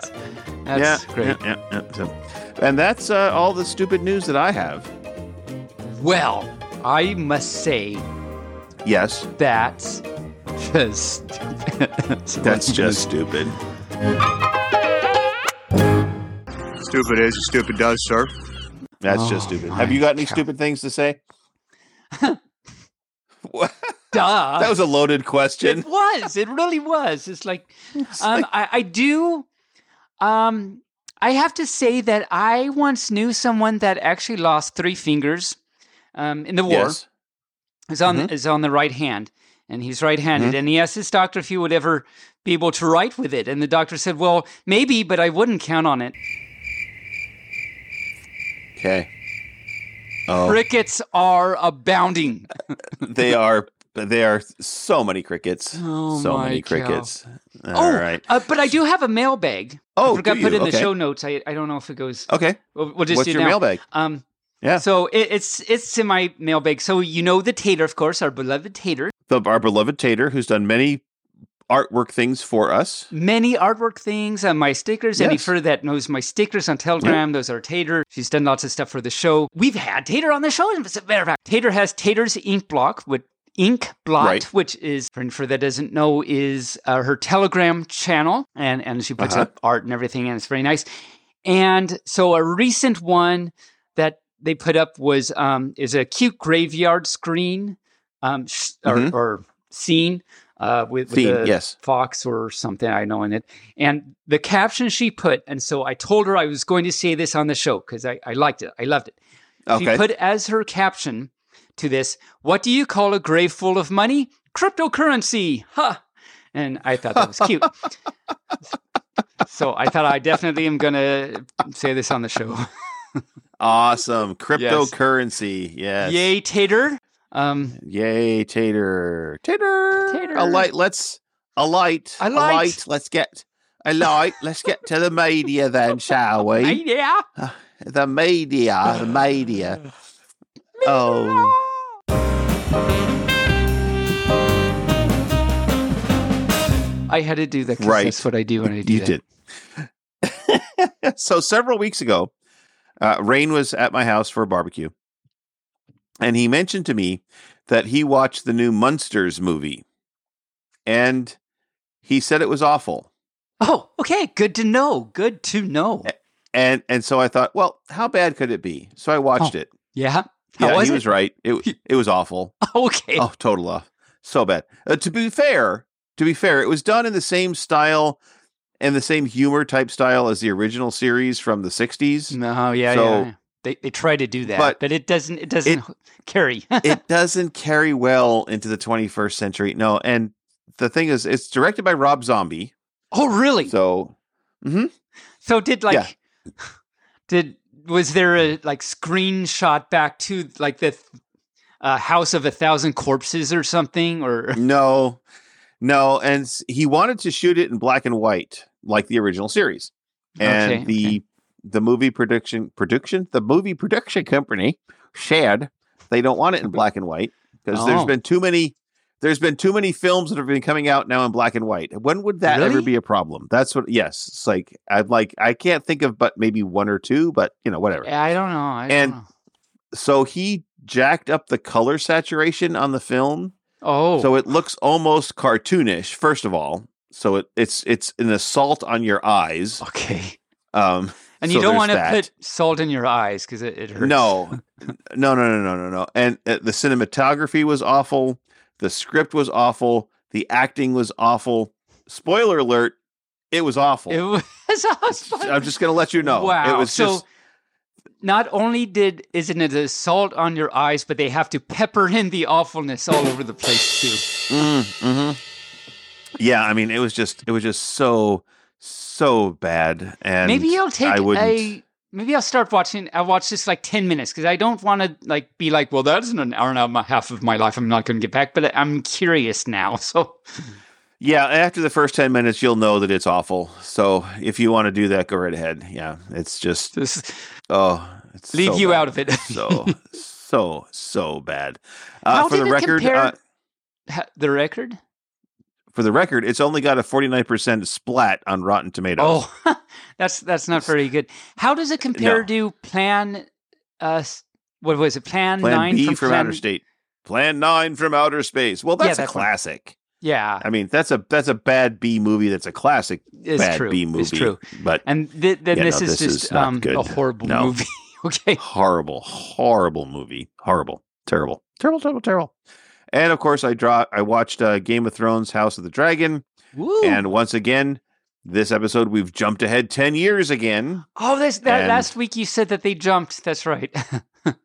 That's, that's yeah, great. Yeah, yeah, yeah. So, and that's uh, all the stupid news that I have. Well, I must say yes. that's just stupid. That's just stupid. Stupid is, stupid does, sir. That's oh, just stupid. Have you got any God. stupid things to say? What? Duh. That was a loaded question. It was. It really was. It's like, it's um, like... I, I do. Um, I have to say that I once knew someone that actually lost three fingers um, in the war. Yes. It's on, mm-hmm. it's on the right hand, and he's right-handed. Mm-hmm. And he asked his doctor if he would ever be able to write with it. And the doctor said, well, maybe, but I wouldn't count on it. Okay. Oh. Crickets are abounding. They are. They are so many crickets. Oh, so many crickets. Cow. All oh, right. Uh, but I do have a mailbag. Oh, I forgot to put it in okay. the show notes. I I don't know if it goes. Okay. We'll, we'll just What's do your now. mailbag? Um. Yeah. So it, it's it's in my mailbag. So you know the Tater, of course, our beloved Tater. The our beloved Tater, who's done many artwork things for us. Many artwork things on my stickers. Yes. Any further that knows my stickers on Telegram, yep. those are Tater. She's done lots of stuff for the show. We've had Tater on the show. And as a matter of fact, Tater has Tater's ink block with ink blot, right. which is, for anyone that doesn't know, is uh, her Telegram channel. And, and she puts uh-huh. up art and everything, and it's very nice. And so a recent one that they put up was um, is a cute graveyard screen um, sh- mm-hmm. or, or scene. Uh, with, Theme, with a yes. fox or something I know in it. And the caption she put, and so I told her I was going to say this on the show because I, I liked it. I loved it. Okay. She put as her caption to this, what do you call a grave full of money? cryptocurrency. Ha! And I thought that was cute. So I thought I definitely am going to say this on the show. Awesome. Cryptocurrency. Yes. yes. Yay, Tater. Um, Yay, Tater. Tater. Tater. A light. Let's, a light. A light. A light. Let's get, a light. Let's get to the media then, shall we? Media. Uh, the media. The media. media. Oh. I had to do that because right. that's what I do when I do You that. did. So several weeks ago, uh, Rain was at my house for a barbecue. And he mentioned to me that he watched the new Munsters movie. And he said it was awful. Oh, okay. Good to know. Good to know. And and so I thought, well, how bad could it be? So I watched oh, it. Yeah? How yeah, was he it? was right. It, it was awful. Okay. Oh, total off. So bad. Uh, to be fair... To be fair, it was done in the same style and the same humor type style as the original series from the sixties. No, yeah, so, yeah, yeah. They they try to do that, but, but it doesn't it doesn't it, carry. It doesn't carry well into the twenty-first century. No, and the thing is, it's directed by Rob Zombie. Oh, really? So, mm-hmm. so did like yeah. did was there a like screenshot back to like the uh, House of a Thousand Corpses or something or no? No, and he wanted to shoot it in black and white, like the original series. And okay, the okay. the movie production production the movie production company Shad, they don't want it in black and white because oh. there's been too many there's been too many films that have been coming out now in black and white. When would that really? ever be a problem? That's what. Yes, it's like I'm like I can't think of, but maybe one or two. But you know, whatever. I don't know. I and don't know. So he jacked up the color saturation on the film. Oh, so it looks almost cartoonish. First of all, so it, it's it's an assault on your eyes. Okay, um, and you so don't want to put salt in your eyes because it, it hurts. No, no, no, no, no, no, no. And uh, the cinematography was awful. The script was awful. The acting was awful. Spoiler alert: it was awful. It was awful. I'm just going to let you know. Wow. It was so- just. Not only did isn't it an assault on your eyes, but they have to pepper in the awfulness all over the place too. Mm, mm-hmm. Yeah, I mean, it was just it was just so so bad. And maybe I'll take I a maybe I'll start watching. I'll watch this like ten minutes because I don't want to like be like, well, that's an hour and a half of my life I'm not going to get back. But I'm curious now, so. Yeah, after the first ten minutes, you'll know that it's awful. So if you want to do that, go right ahead. Yeah, it's just, just oh, it's leave so you bad. out of it. so so so bad. Uh, How for did the it record, compare uh, the record for the record, it's only got a forty-nine percent splat on Rotten Tomatoes. Oh, that's that's not very good. How does it compare no. to Plan? Uh, what was it? Plan, Plan Nine B from, from Plan... Outer State. Plan Nine from Outer Space. Well, that's yeah, a that's classic. One. Yeah, I mean that's a that's a bad B movie. That's a classic it's bad true. B movie. It's true, but and th- then yeah, this, no, this is just is um, a horrible no. movie. Okay, horrible, horrible movie, horrible, terrible, terrible, terrible, terrible. And of course, I draw. I watched uh, Game of Thrones: House of the Dragon, Woo. and once again, this episode we've jumped ahead ten years again. Oh, this that and, last week you said that they jumped. That's right.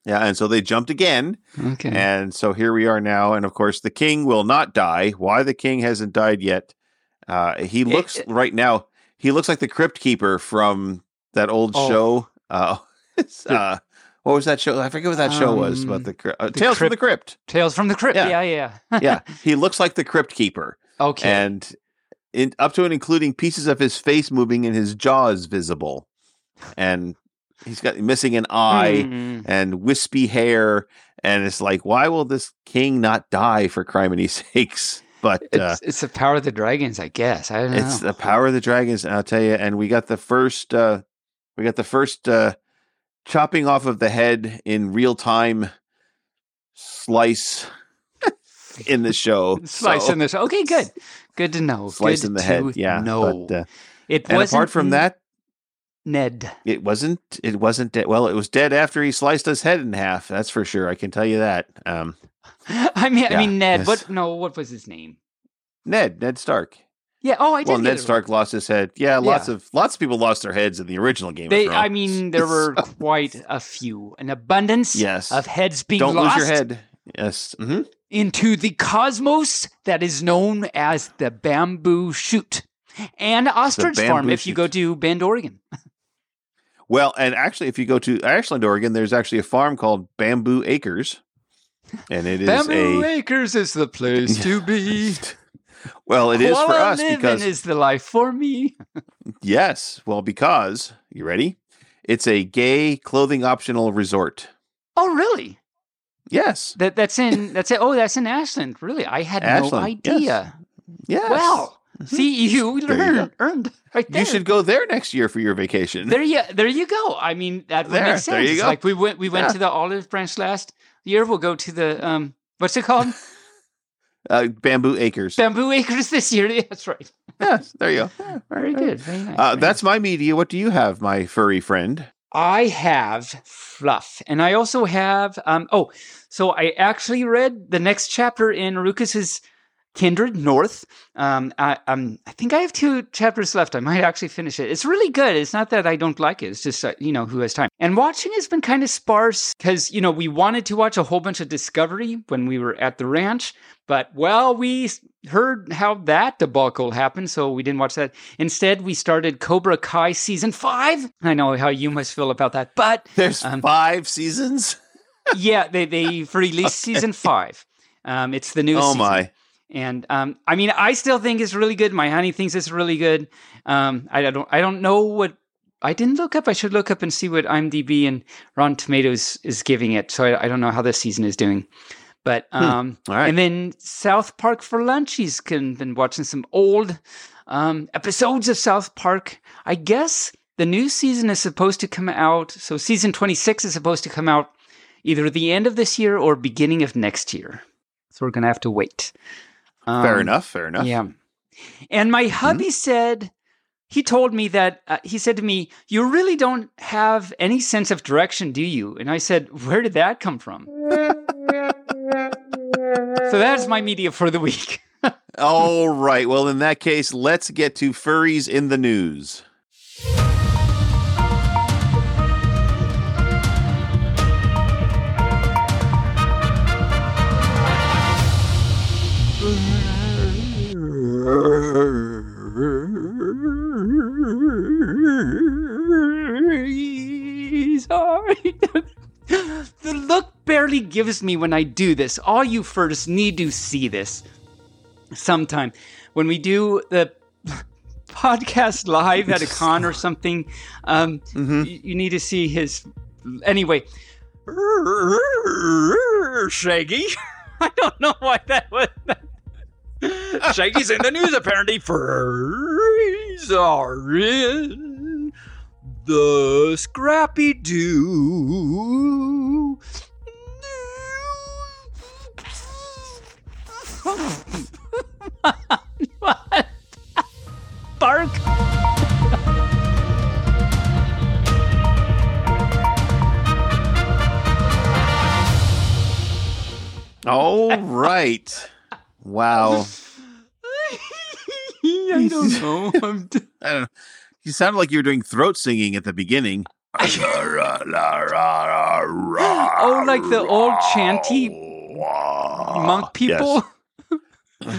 Yeah, and so they jumped again. Okay. And so here we are now. And of course, the king will not die. Why the king hasn't died yet? Uh, he looks it, it, right now, he looks like the Crypt Keeper from that old oh. show. Uh, uh, what was that show? I forget what that um, show was. But the, uh, the Tales Crypt, from the Crypt. Tales from the Crypt. Yeah, yeah. Yeah, yeah. He looks like the Crypt Keeper. Okay. And in, up to and including pieces of his face moving and his jaw is visible. And... He's got missing an eye mm. and wispy hair. And it's like, why will this king not die for crimini's sakes? But it's, uh, it's the power of the dragons, I guess. I don't know. It's the power of the dragons. And I'll tell you, and we got the first, uh, we got the first uh, chopping off of the head in real time slice in the show. Slice so, in the show. Okay, good. Good to know. Slice good in the head. Yeah. No. But, uh, it and apart from that, Ned. It wasn't. It wasn't dead. Well, it was dead after he sliced his head in half. That's for sure. I can tell you that. Um, I mean, yeah, I mean, Ned. Yes. What? No. What was his name? Ned. Ned Stark. Yeah. Oh, I did. Well, Ned Stark right. lost his head. Yeah. Lots yeah. of lots of people lost their heads in the original Game they, of Thrones. I mean, there were quite a few, an abundance. Yes. Of heads being Don't lost. Don't lose your head. Yes. Mm-hmm. into the cosmos that is known as the bamboo shoot and ostrich farm if you go to Bend, Oregon. Well, and actually, if you go to Ashland, Oregon, there's actually a farm called Bamboo Acres, and it is Bamboo a, Acres is the place to be. Well, it is for us because is the life for me. Yes, well, because you ready? It's a gay clothing optional resort. Oh, really? Yes. That that's in that's it. Oh, that's in Ashland. Really, I had Ashland, no idea. Yes. yes. Wow. See, you learned, earned right there. You should go there next year for your vacation. There you, there you go. I mean, that would there, make sense. There you go. Like we went, we went yeah. to the Olive Branch last year. We'll go to the um, what's it called? Uh, Bamboo Acres. Bamboo Acres this year. Yeah, that's right. Yes, there you go. Yeah, very, very good. Very nice, uh, very that's nice. My media. What do you have, my furry friend? I have fluff, and I also have. Um, oh, so I actually read the next chapter in Rukus's Kindred North. Um, I, um, I think I have two chapters left. I might actually finish it. It's really good. It's not that I don't like it. It's just, uh, you know, who has time? And watching has been kind of sparse because, you know, we wanted to watch a whole bunch of Discovery when we were at the ranch. But, well, we heard how that debacle happened, so we didn't watch that. Instead, we started Cobra Kai Season five. I know how you must feel about that, but... There's um, five seasons? Yeah, they, they've released okay. Season five. Um, it's the new oh, season. Oh, my. And um, I mean, I still think it's really good. My honey thinks it's really good. Um, I don't, I don't know what I didn't look up. I should look up and see what IMDb and Rotten Tomatoes is giving it. So I, I don't know how this season is doing. But um, hmm. All right. And then South Park for lunch. He's been watching some old um, episodes of South Park. I guess the new season is supposed to come out. So season twenty-six is supposed to come out either the end of this year or beginning of next year. So we're gonna have to wait. Um, fair enough, fair enough. Yeah. And my hubby mm-hmm. said, he told me that, uh, he said to me, you really don't have any sense of direction, do you? And I said, where did that come from? So that's my media for the week. All right. Well, in that case, let's get to furries in the news. The look barely gives me when I do this. All you furs need to see this sometime. When we do the podcast live at a con or something, um, mm-hmm. you, you need to see his... Anyway. Shaggy. I don't know why that was... Shaggy's in the news, apparently. Furries are in the Scrappy-Doo. What? Bark. All right. Wow. I don't know. I'm d- I don't know. You sounded like you were doing throat singing at the beginning. Oh, like the old chanty monk people? Yes.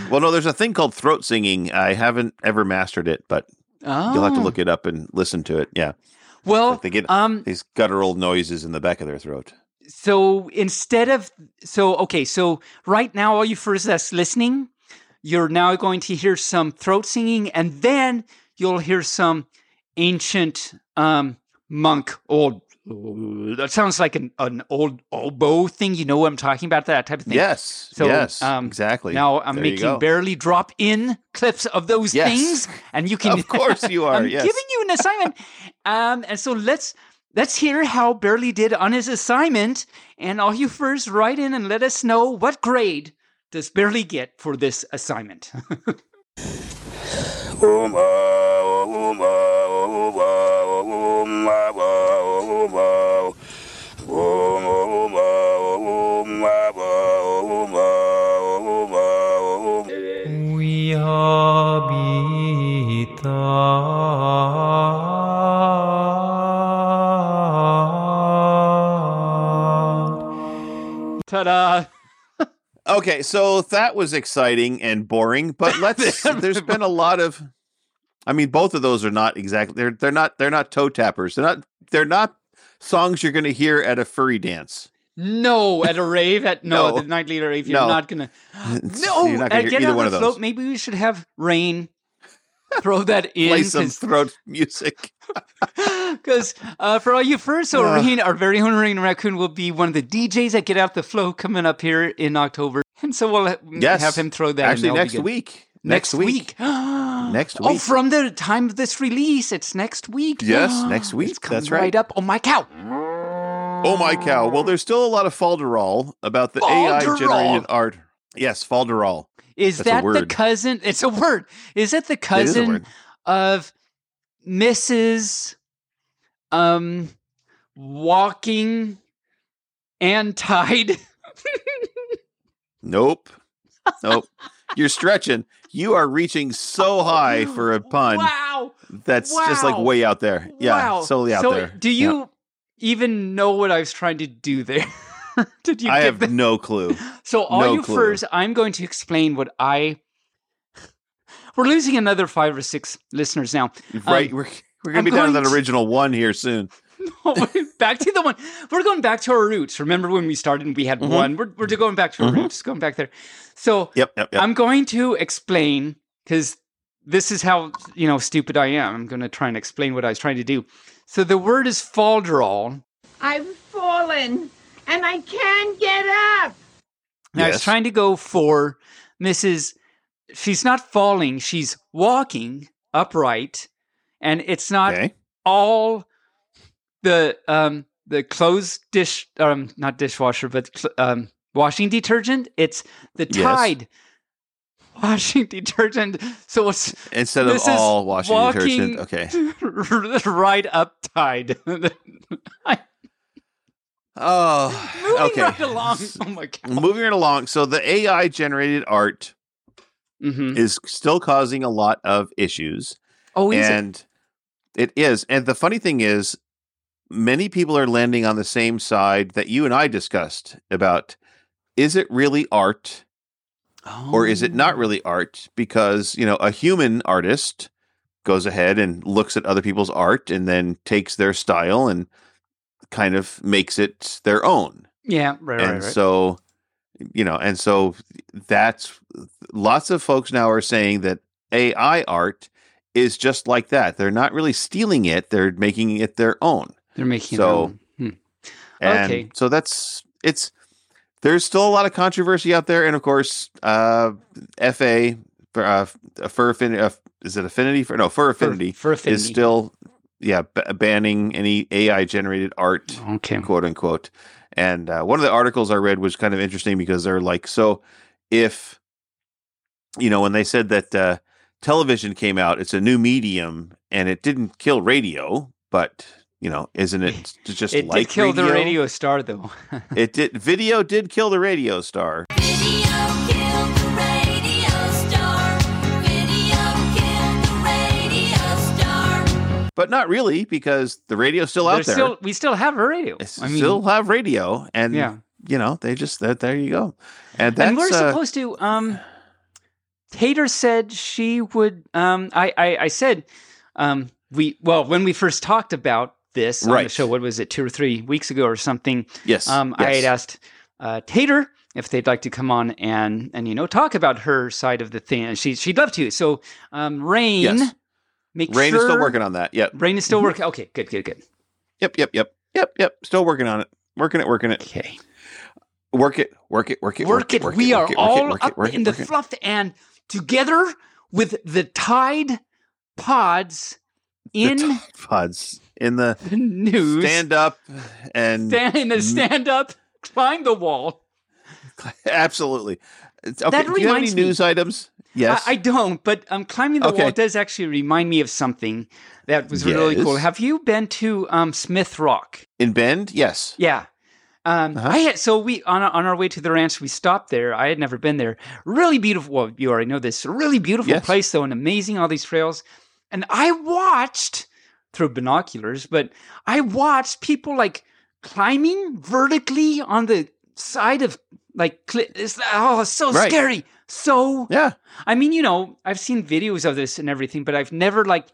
Well, no, there's a thing called throat singing. I haven't ever mastered it, but oh. You'll have to look it up and listen to it. Yeah. Well, like they get um, these guttural noises in the back of their throat. So instead of, so, okay, so right now, all you furs that's listening, you're now going to hear some throat singing, and then you'll hear some ancient um, monk old, that sounds like an, an old oboe thing, you know what I'm talking about, that type of thing. Yes, so, yes, um, exactly. Now I'm there making barely drop in clips of those yes. things, and you can- Of course you are, I'm yes. giving you an assignment, um, and so let's- Let's hear how Barely did on his assignment, and all you furs write in and let us know what grade does Barely get for this assignment. We habita. Ta-da! Okay, so that was exciting and boring, but let's. There's been a lot of. I mean, both of those are not exactly. They're they're not they're not toe tappers. They're not they're not songs you're going to hear at a furry dance. No, at a rave at no, no. At the night leader rave. You're no. not gonna. No, you're not gonna uh, hear either one of those. Float, maybe we should have Rain. Throw that in. Play some throat music. Because uh, for all you furs, so uh, Rain, our very own Rain Raccoon, will be one of the D Js at Get Out the Flow coming up here in October. And so we'll ha- yes. have him throw that Actually, in. Actually, next week. Next, next week. week. Next week. Oh, from the time of this release, it's next week. Yes, next week. It's coming That's right. right up. Oh, my cow. Oh, my cow. Well, there's still a lot of falderall about the A I-generated art. Yes, falderall. Is That's that the cousin? It's a word. Is it the cousin it of Missus Um, walking and tied? Nope. Nope. You're stretching. You are reaching so high for a pun. Wow. That's wow. just like way out there. Yeah. Wow. Solely out so there. Do you yeah. even know what I was trying to do there? Did you I have that? no clue. So all no you clue. Furs, I'm going to explain what I... We're losing another five or six listeners now. Right. Um, we're we're gonna I'm be going to be down to that original one here soon. No, back to the one. We're going back to our roots. Remember when we started and we had mm-hmm. one? We're, we're going back to our mm-hmm. roots, going back there. So yep, yep, yep. I'm going to explain, because this is how you know stupid I am. I'm going to try and explain what I was trying to do. So the word is falderall. I've fallen. And I can't get up. Now, yes. I was trying to go for Missus She's not falling. She's walking upright. And it's not okay. all the um, the clothes dish, um, not dishwasher, but cl- um, washing detergent. It's the Tide yes. washing detergent. So it's Instead of all washing detergent. Okay. Right up Tide. I, Oh, moving okay. right along. Oh my God. Moving right along. So the A I generated art mm-hmm. is still causing a lot of issues. Oh, is and it? it is. And the funny thing is, many people are landing on the same side that you and I discussed about: is it really art, oh. or is it not really art? Because you know, a human artist goes ahead and looks at other people's art and then takes their style and kind of makes it their own. Yeah, right, and right, right. so, you know, and so that's lots of folks now are saying that A I art is just like that. They're not really stealing it. They're making it their own. They're making so, it their own. Hmm. Okay. And so that's, it's, there's still a lot of controversy out there. And of course, uh, F A, uh, Fur Affinity, uh, is it Affinity? For, no, Fur Affinity, Fur, Fur Affinity. is still... Yeah, b- banning any A I-generated art, okay. quote unquote. And uh, one of the articles I read was kind of interesting because they're like, so if, you know, when they said that uh, television came out, it's a new medium and it didn't kill radio, but, you know, isn't it just it like radio? It did kill radio? the radio star, though. It did. Video did kill the radio star. Video killed the radio star. But not really, because the radio's still out there. Still, we still have a radio. I still mean, have radio, and yeah. you know they just that. There you go. And that's, and we're uh, supposed to. Um, Tater said she would. Um, I, I I said um, we well when we first talked about this on right. the show. What was it, two or three weeks ago or something? Yes. Um, yes. I had asked uh, Tater if they'd like to come on and and you know talk about her side of the thing. And she she'd love to. So um, Rain. Yes. Make Rain sure is still working on that. Yep. Rain is still working. Okay, good, good, good. Yep, yep, yep. Yep, yep. Still working on it. Working it, working it. Okay. Work it, work it, work it, work it. Work we it, are work all work up it, in the fluff and together with the Tide Pods in... The Tide Pods in the... the news. Stand up and... Stand, in the stand up, climb the wall. Absolutely. Okay, that do you have any news me. items? Yes. I, I don't, but um, climbing the okay. wall does actually remind me of something that was yes. really cool. Have you been to um, Smith Rock? In Bend? Yes. Yeah. Um, uh-huh. I had, so we on, on our way to the ranch, we stopped there. I had never been there. Really beautiful. Well, you already know this. Really beautiful yes. place, though, and amazing, all these trails. And I watched, through binoculars, but I watched people like climbing vertically on the side of like it's, oh it's so right. scary. So yeah, I mean, you know, I've seen videos of this and everything, but I've never like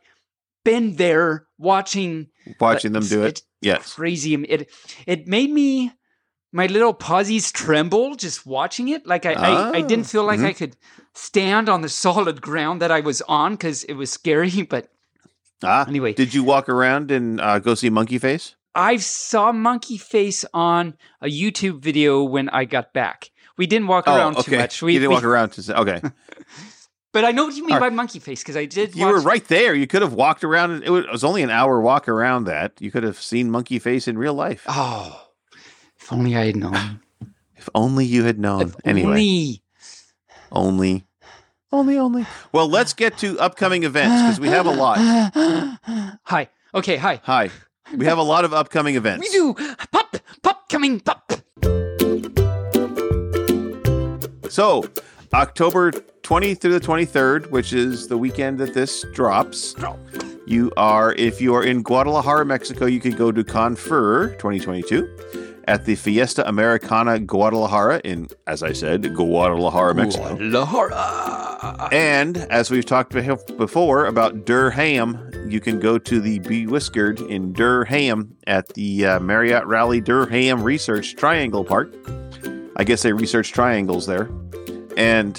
been there watching watching like, them do it. Yes, crazy. It it made me my little pawsies tremble just watching it. Like I oh. I, I didn't feel like mm-hmm. I could stand on the solid ground that I was on because it was scary. But ah, anyway, did you walk around and uh, go see Monkey Face? I saw Monkey Face on a YouTube video when I got back. We didn't walk oh, around okay. too much. We you didn't we, walk around. Too, okay. But I know what you mean right. by Monkey Face because I did You watch were right there. You could have walked around. It was only an hour walk around that. You could have seen Monkey Face in real life. Oh, if only I had known. If only you had known. If anyway. Only. Only. Only, only. Well, let's get to upcoming events because we have a lot. Hi. Okay, hi. Hi. We have a lot of upcoming events. We do. Pop, pop, coming, pop. So, October twentieth through the twenty-third, which is the weekend that this drops, you are, if you are in Guadalajara, Mexico, you can go to Confer twenty twenty-two at the Fiesta Americana Guadalajara in, as I said, Guadalajara, Mexico. Guadalajara. And as we've talked before about Durham, you can go to the Bewhiskered in Durham at the uh, Marriott Rally Durham Research Triangle Park. I guess they research triangles there. And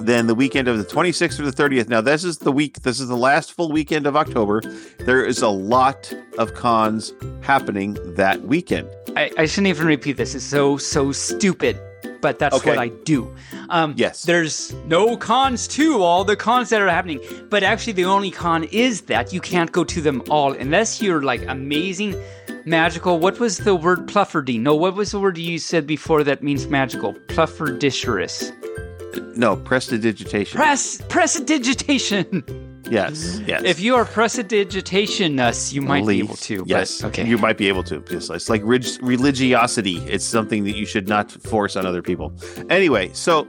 then the weekend of the twenty-sixth through the thirtieth. Now, this is the week. This is the last full weekend of October. There is a lot of cons happening that weekend. I, I shouldn't even repeat this. It's so, so stupid. But that's okay. what I do. Um, yes. There's no cons to all the cons that are happening. But actually, the only con is that you can't go to them all unless you're like amazing, magical. What was the word plufferdy? No, what was the word you said before that means magical? Plufferdicerous. No, prestidigitation. Press, prestidigitation. Yes, yes. If you are prestidigitationist, you might Believe. be able to. Yes, but, okay. You might be able to. It's like rig- religiosity. It's something that you should not force on other people. Anyway, so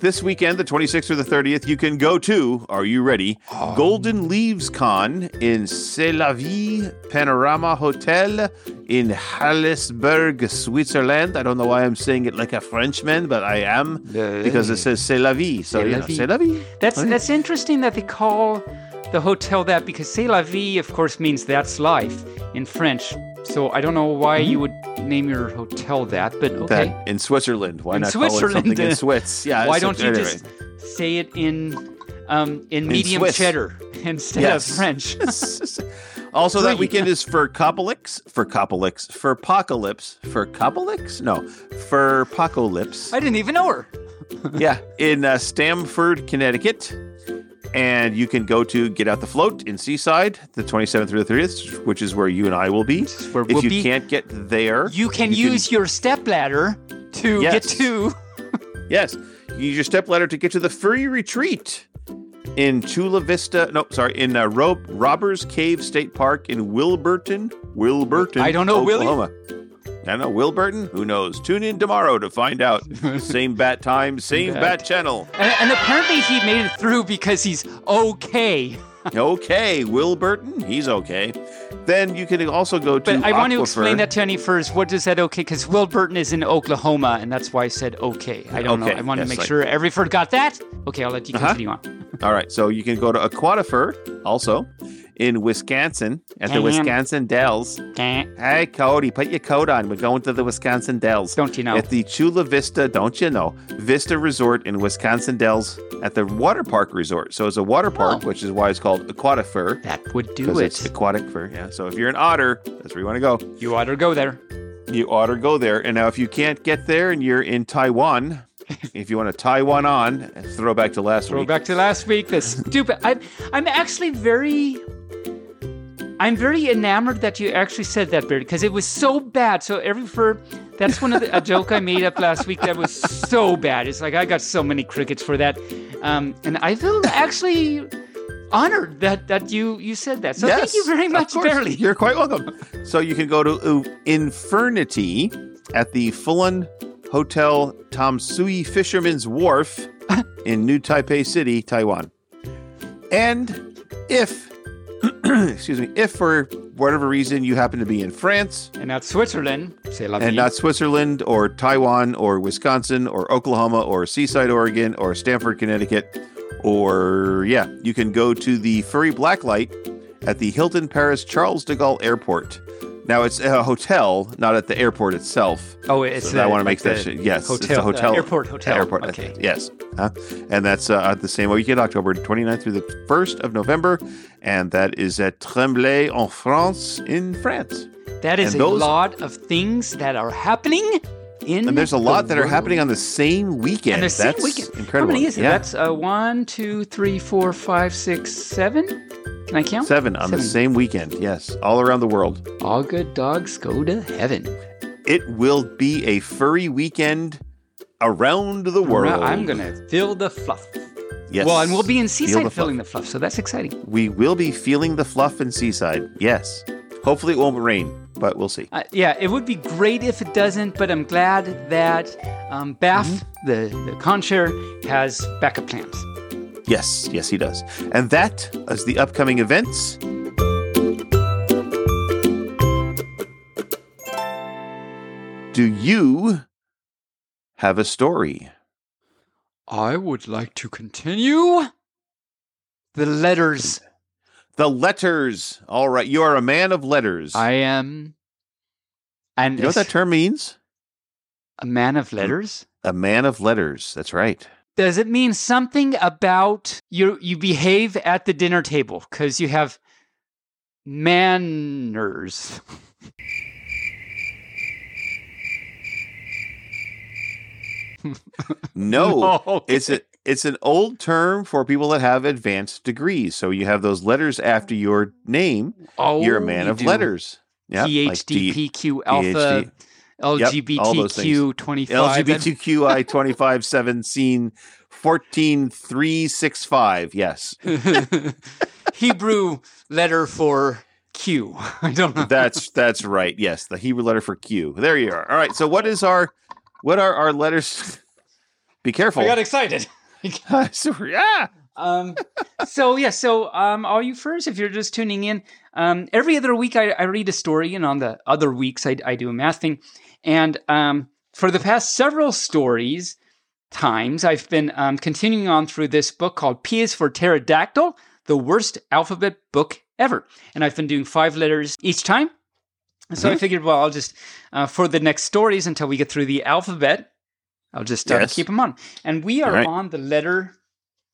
this weekend, the twenty-sixth through the thirtieth, you can go to, are you ready, oh. Golden Leaves Con in C'est la Vie Panorama Hotel in Hallesberg, Switzerland. I don't know why I'm saying it like a Frenchman, but I am because it says C'est la Vie. So, you know, C'est la Vie. That's, okay. that's interesting that they call the hotel that because C'est la Vie, of course, means that's life in French. So I don't know why mm-hmm. you would name your hotel that, but okay. That in Switzerland, why in not Switzerland. Call it something in Swiss? Yeah, why don't you anyway. just say it in um, in, in medium Swiss. Cheddar instead yes. of French? Also, that weekend is Furpocalypse, Furpocalypse, Furpocalypse, Furpocalypse? No, Furpocalypse. I didn't even know her. Yeah, in uh, Stamford, Connecticut. And you can go to Get Out the Float in Seaside, the twenty-seventh through the thirtieth, which is where you and I will be. Where we'll if you be, can't get there, you can you use can, your stepladder to yes. get to. Yes. You use your stepladder to get to the free retreat in Chula Vista. No, sorry. In uh, Rob, Robbers Cave State Park in Wilburton. Wilburton. I don't know, Oklahoma. Willie. I don't know, Wilburton? Who knows? Tune in tomorrow to find out. Same bat time, same bat, bat channel. And, and apparently he made it through because he's okay. Okay, Wilburton, he's okay. Then you can also go to But I Aquifer. want to explain that to Annie first. What does that okay? Because Wilburton is in Oklahoma, and that's why I said okay. I don't okay. know. I want yes, to make like, sure Everford got that. Okay, I'll let you continue uh-huh. on. All right, so you can go to Aquifer also. In Wisconsin, at Damn. the Wisconsin Dells. Damn. Hey, Cody, put your coat on. We're going to the Wisconsin Dells. Don't you know? At the Chula Vista, don't you know, Vista Resort in Wisconsin Dells at the Water Park Resort. So it's a water park, oh. which is why it's called Aquifer. That would do it. It's aquatic fur, yeah. So if you're an otter, that's where you want to go. You ought to go there. You ought to go there. And now if you can't get there and you're in Taiwan... If you want to tie one on, throw back to last throw week. Throw back to last week. That's stupid. I'm, I'm actually very, I'm very enamored that you actually said that, Barry, because it was so bad. So every for that's one of the, a joke I made up last week that was so bad. It's like I got so many crickets for that, um, and I feel actually honored that that you you said that. So yes, thank you very much, Barry. You're quite welcome. So you can go to Infernity at the Fulton Hotel Tamsui Fisherman's Wharf in New Taipei City, Taiwan. And if, excuse me, if for whatever reason you happen to be in France. And not Switzerland. C'est la vie. And not Switzerland or Taiwan or Wisconsin or Oklahoma or Seaside, Oregon or Stamford, Connecticut. Or, yeah, you can go to the Furry Blacklight at the Hilton Paris Charles de Gaulle Airport. Now, it's a hotel, not at the airport itself. Oh, it's so the, I want to make like that shit. Yes, hotel, it's a hotel. Uh, airport hotel. Airport, okay. Yes. Uh, and that's uh, the same weekend, October twenty-ninth through the first of November. And that is at Tremblay en France, in France. That is and a those, lot of things that are happening in And there's a lot the that world. Are happening on the same weekend. And the same that's weekend. Incredible. How many is it? Yeah. That's uh, one, two, three, four, five, six, seven. Can I count? Seven on Seven. the same weekend, yes. All around the world. All good dogs go to heaven. It will be a furry weekend around the world. I'm going to feel the fluff. Yes. Well, and we'll be in Seaside the feeling the fluff, so that's exciting. We will be feeling the fluff in Seaside, yes. Hopefully it won't rain, but we'll see. Uh, yeah, it would be great if it doesn't, but I'm glad that um, B A F, mm-hmm. the, the conchair, has backup plans. Yes, yes, he does. And that is the upcoming events. Do you have a story? I would like to continue the letters. The letters. All right. You are a man of letters. I am. And you know what that term means? A man of letters? A man of letters. That's right. Does it mean something about you you behave at the dinner table because you have manners? No, no. It's a, it's an old term for people that have advanced degrees. So you have those letters after your name. Oh, you're a man of do. letters. Yep, P H D, like D, P Q, alpha. P H D. L G B T Q yep, twenty-five. LGBTQI twenty-five seventeen fourteen three six five. Yes. Hebrew letter for Q. I don't know. That's that's right. Yes, the Hebrew letter for Q. There you are. All right. So what is our what are our letters? Be careful. I got excited. So, yeah. um so yeah so um all you furs, if you're just tuning in, um every other week I, I read a story, and on the other weeks I, I do a math thing, and um for the past several stories times I've been um continuing on through this book called P is for Pterodactyl, the worst alphabet book ever, and I've been doing five letters each time, so mm-hmm. I figured, well, I'll just uh for the next stories until we get through the alphabet, I'll just uh, yes. keep them on, and we are right. on the letter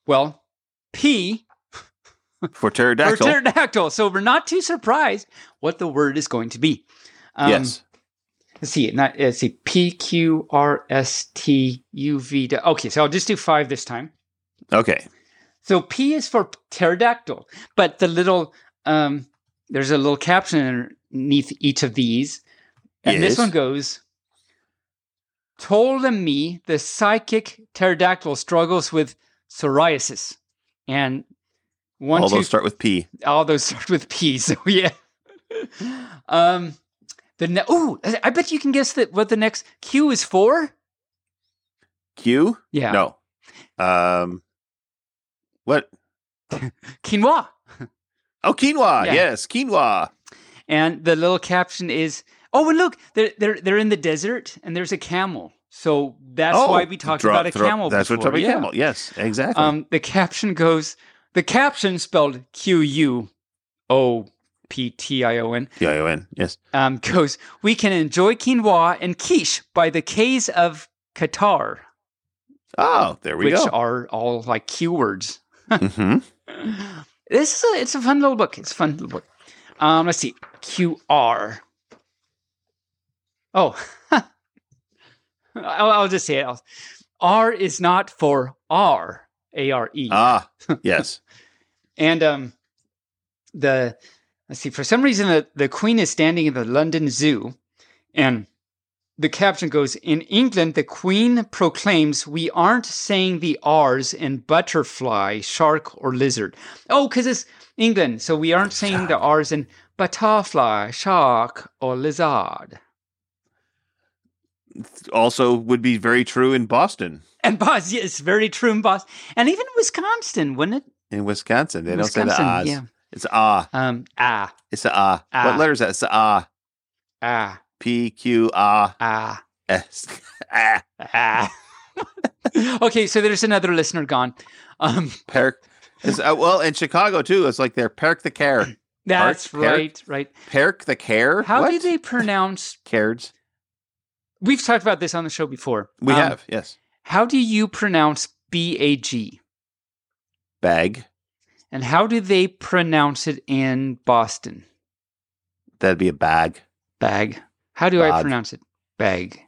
well P for pterodactyl. For pterodactyl. So we're not too surprised what the word is going to be. Um, yes. Let's see. Not, let's see. P, Q, R, S, T, U, V. Okay. So I'll just do five this time. Okay. So P is for pterodactyl, but the little, um, there's a little caption underneath each of these. And yes. This one goes, Ptolemy, the psychic pterodactyl, struggles with psoriasis. And one, all two, those start with P. All those start with P. So yeah. um, the ne- oh, I bet you can guess that what the next Q is for. Q? Yeah. No. Um, what? Quinoa. Oh, quinoa. Yeah. Yes, quinoa. And the little caption is, oh, and look, they're they're they're in the desert, and there's a camel. So that's oh, why we talked about a throw, camel that's before. That's what talking yeah. camel. Yes, exactly. Um, the caption goes, the caption spelled Q U O P T I O N. T I O N, yes. Um, goes, we can enjoy quinoa and quiche by the K's of Qatar. Oh, there we which go. Which are all like Q words. mm-hmm. This is a, it's a fun little book. It's a fun little book. Um, let's see. Q R. Oh, I'll, I'll just say it. R is not for R, A R E. Ah, yes. And um, the let's see. For some reason, the, the Queen is standing in the London Zoo, and the caption goes, in England, the Queen proclaims we aren't saying the R's in butterfly, shark, or lizard. Oh, because it's England, so we aren't saying the R's in butterfly, shark, or lizard. Also would be very true in Boston. And Boston, yes, very true in Boston. And even Wisconsin, wouldn't it? In Wisconsin, they Wisconsin, don't say the Oz. Yeah. It's ah. Um, ah. It's a ah. ah. What letter is that? It's a ah. Ah. P, Q, ah. Ah. S. Ah. Ah. Okay, so there's another listener gone. Um, Perk. It's, uh, well, in Chicago, too, it's like they're Perk the Care. That's Park, right, Perk, right. Perk the Care? How what? do they pronounce... Cairds. We've talked about this on the show before. We um, have, yes. How do you pronounce B A G? Bag. And how do they pronounce it in Boston? That'd be a bag. Bag. How do bag. I pronounce it? Bag.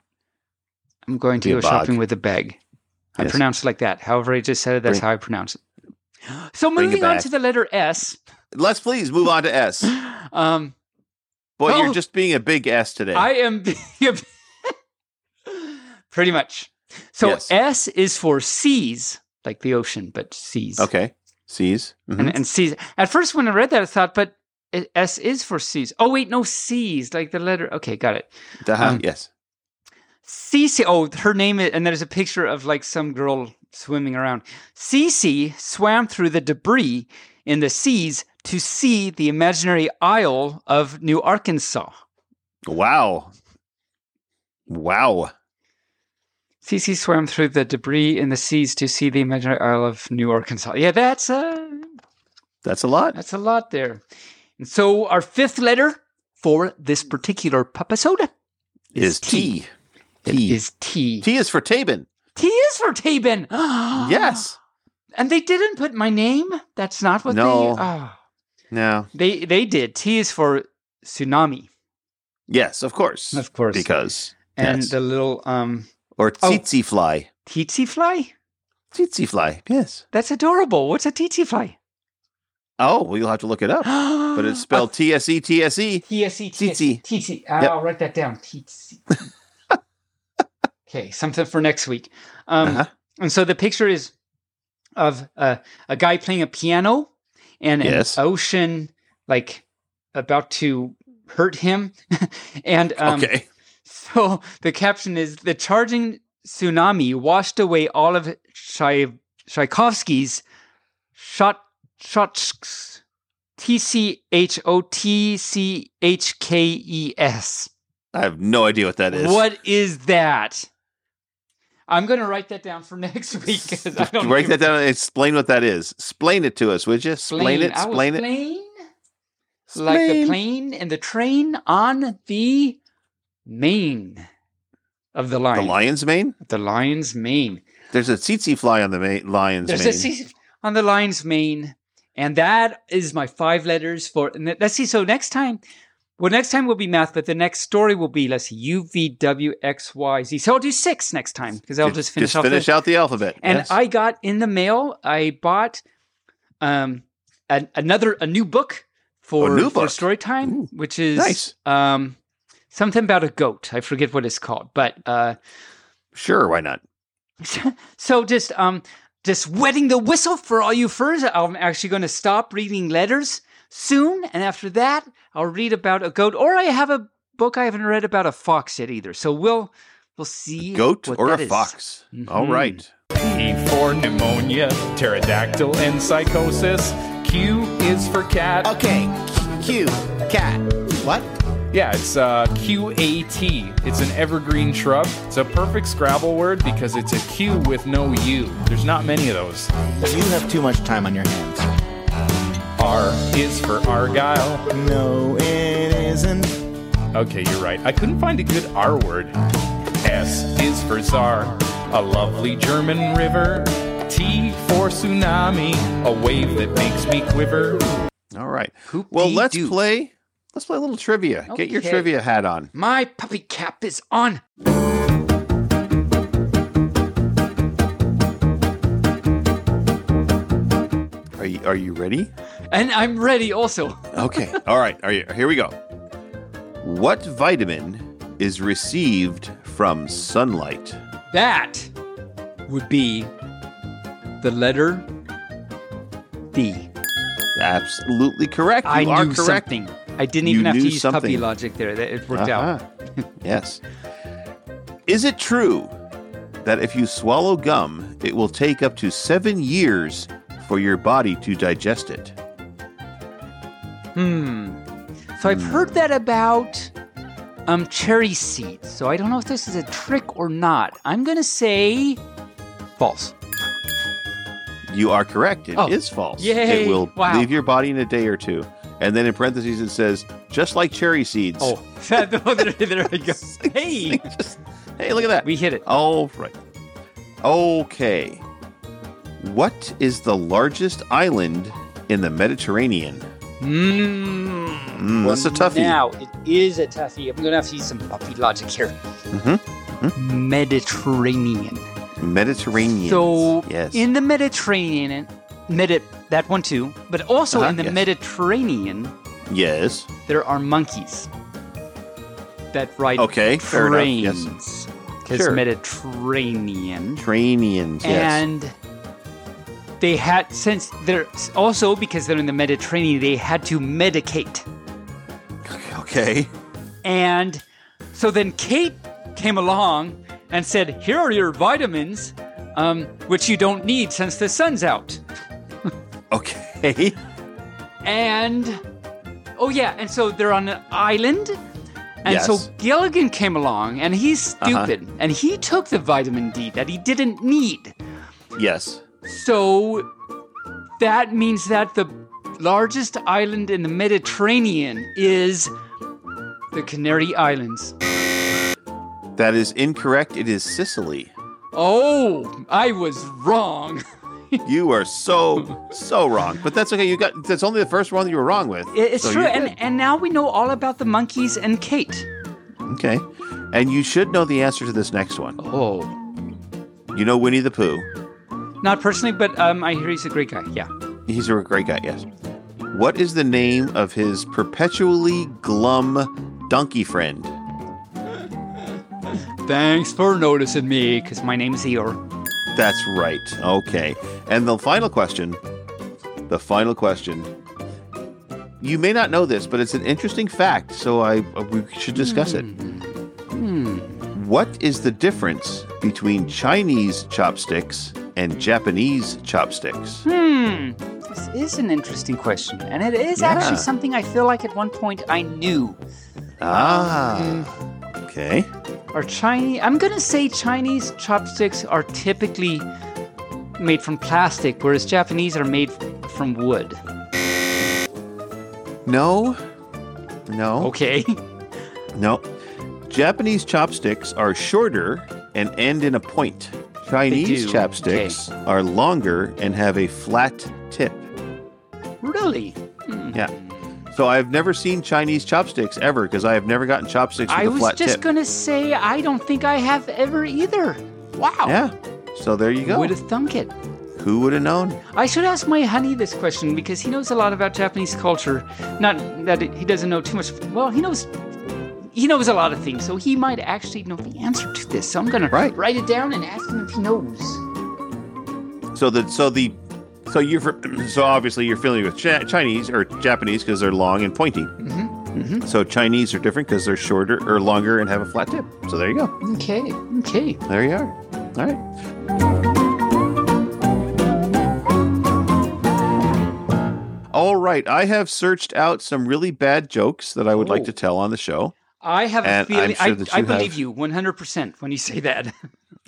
I'm going to go shopping with a bag. I yes. pronounce it like that. However I just said it, that's Bring. how I pronounce it. So moving on to the letter S. Let's please move on to S. um, Boy, oh, you're just being a big S today. I am being a big Pretty much. So yes. S is for seas, like the ocean, but seas. Okay, seas. Mm-hmm. And, and seas. At first, when I read that, I thought, but S is for seas. Oh, wait, no, seas, like the letter. Okay, got it. Uh-huh. Um, yes. Cece, oh, her name is, and there's a picture of like some girl swimming around. Cece swam through the debris in the seas to see the imaginary Isle of New Arkansas. Wow. Wow. Cece swam through the debris in the seas to see the imaginary Isle of New Arkansas. Yeah, that's a... That's a lot. That's a lot there. And so our fifth letter for this particular pupasoda is, is T. T. It T. is T. T is for Tabin. T is for Tabin. Yes. And they didn't put my name? That's not what no. they... Oh. No. They they did. T is for tsunami. Yes, of course. Of course. Because... And yes. the little... um. Or tsetse oh. fly. Tsetse fly? Tsetse fly, yes. That's adorable. What's a tsetse fly? Oh, well, you'll have to look it up. But it's spelled T S E T S E. T S E T S E. Tsetse. I'll write that down. Tsetse. Okay, something for next week. Um, uh-huh. And so the picture is of uh, a guy playing a piano and yes. an ocean, like, about to hurt him. and um, Okay. So the caption is, the charging tsunami washed away all of Tchaikovsky's shot, shot, T C H O T C H K E S. I have no idea what that is. What is that? I'm going to write that down for next week. I don't write that down and explain what that is. Explain it to us, would you? Explain it. Explain it. Plane, Splain. Like the plane and the train on the mane of the lion. The lion's mane? The lion's mane. There's a tsetse fly on the ma- lion's There's mane. There's a tsetse on the lion's mane. And that is my five letters for... Let's see. So next time... Well, next time will be math, but the next story will be, let's see, U, V, W, X, Y, Z. So I'll do six next time, because I'll just finish just off finish the, out the alphabet. And yes. I got in the mail, I bought um, an, another, a new book for, oh, new for book. story time, Ooh, which is nice. um, something about a goat. I forget what it's called, but... Uh, sure, why not? So just, um, just wetting the whistle for all you furs. I'm actually going to stop reading letters soon, and after that, I'll read about a goat, or I have a book I haven't read about a fox yet either. So we'll we'll see. A goat what or that a is. fox. Mm-hmm. All right. E for pneumonia, pterodactyl, and psychosis. Q is for cat. Okay. Q cat. What? Yeah, it's uh, Q A T. It's an evergreen shrub. It's a perfect Scrabble word because it's a Q with no U. There's not many of those. You have too much time on your hands. R is for Argyle. No, it isn't. Okay, you're right. I couldn't find a good R word. S is for Czar, a lovely German river. T for tsunami, a wave that makes me quiver. All right. Hoop-dee-doo. Well, let's play. Let's play a little trivia. Okay. Get your trivia hat on. My puppy cap is on. Are you, are you ready? And I'm ready also. Okay. All right. Are you, here we go. What vitamin is received from sunlight? That would be the letter D. Absolutely correct. You I are knew correct. something. I didn't even you have to use something. puppy logic there. It worked uh-huh. out. Yes. Is it true that if you swallow gum, it will take up to seven years for your body to digest it? Hmm. So I've heard that about um cherry seeds. So I don't know if this is a trick or not. I'm going to say false. You are correct. It oh. is false. Yay. It will wow. leave your body in a day or two. And then in parentheses, it says, just like cherry seeds. Oh, there we go. Hey. Just, hey, look at that. We hit it. All right. Okay. What is the largest island in the Mediterranean? Mmm. Mm, that's a toughie. Now, it is a toughie. I'm going to have to use some puppy logic here. Mm-hmm. Mm-hmm. Mediterranean. Mediterranean. So, yes. in the Mediterranean... Medi- that one too, but also uh-huh, in the yes. Mediterranean, yes, there are monkeys that ride okay, trains. Because yes. sure. Mediterranean, Mediterranean, and yes. they had since they're also because they're in the Mediterranean, they had to medicate. Okay, and so then Kate came along and said, "Here are your vitamins, um, which you don't need since the sun's out." Okay. And, oh yeah, and so they're on an island. And yes. so Gilligan came along, and he's stupid. Uh-huh. And he took the vitamin D that he didn't need. Yes. So that means that the largest island in the Mediterranean is the Canary Islands. That is incorrect. It is Sicily. Oh, I was wrong. You are so, so wrong. But that's okay. You got that's only the first one that you were wrong with. It's so true. And, and now we know all about the monkeys and Kate. Okay. And you should know the answer to this next one. Oh. You know Winnie the Pooh. Not personally, but um, I hear he's a great guy. Yeah. He's a great guy, yes. What is the name of his perpetually glum donkey friend? Thanks for noticing me, because my name's Eeyore. That's right. Okay. And the final question, the final question, you may not know this, but it's an interesting fact, so I we should discuss it. Hmm. What is the difference between Chinese chopsticks and Japanese chopsticks? Hmm. This is an interesting question, and it is yeah. actually something I feel like at one point I knew. Ah. Um, okay. Are Chinese? I'm gonna say Chinese chopsticks are typically made from plastic, whereas Japanese are made f- from wood. No, no. Okay. No, Japanese chopsticks are shorter and end in a point. Chinese chopsticks okay. are longer and have a flat tip. Really? Mm. Yeah. So I've never seen Chinese chopsticks ever because I have never gotten chopsticks with I a flat tip. I was just going to say I don't think I have ever either. Wow. Yeah. So there you go. Who would have thunk it? Who would have known? I should ask my honey this question because he knows a lot about Japanese culture. Not that it, he doesn't know too much. Well, he knows he knows a lot of things, so he might actually know the answer to this. So I'm going right. to write it down and ask him if he knows. So the so the So you're so obviously you're familiar with Ch- Chinese or Japanese because they're long and pointy. Mm-hmm. Mm-hmm. So Chinese are different because they're shorter or longer and have a flat tip. So there you go. Okay. Okay. There you are. All right. All right. I have searched out some really bad jokes that I would oh. like to tell on the show. I have and a feeling. Sure I, you I believe have... you one hundred percent when you say that.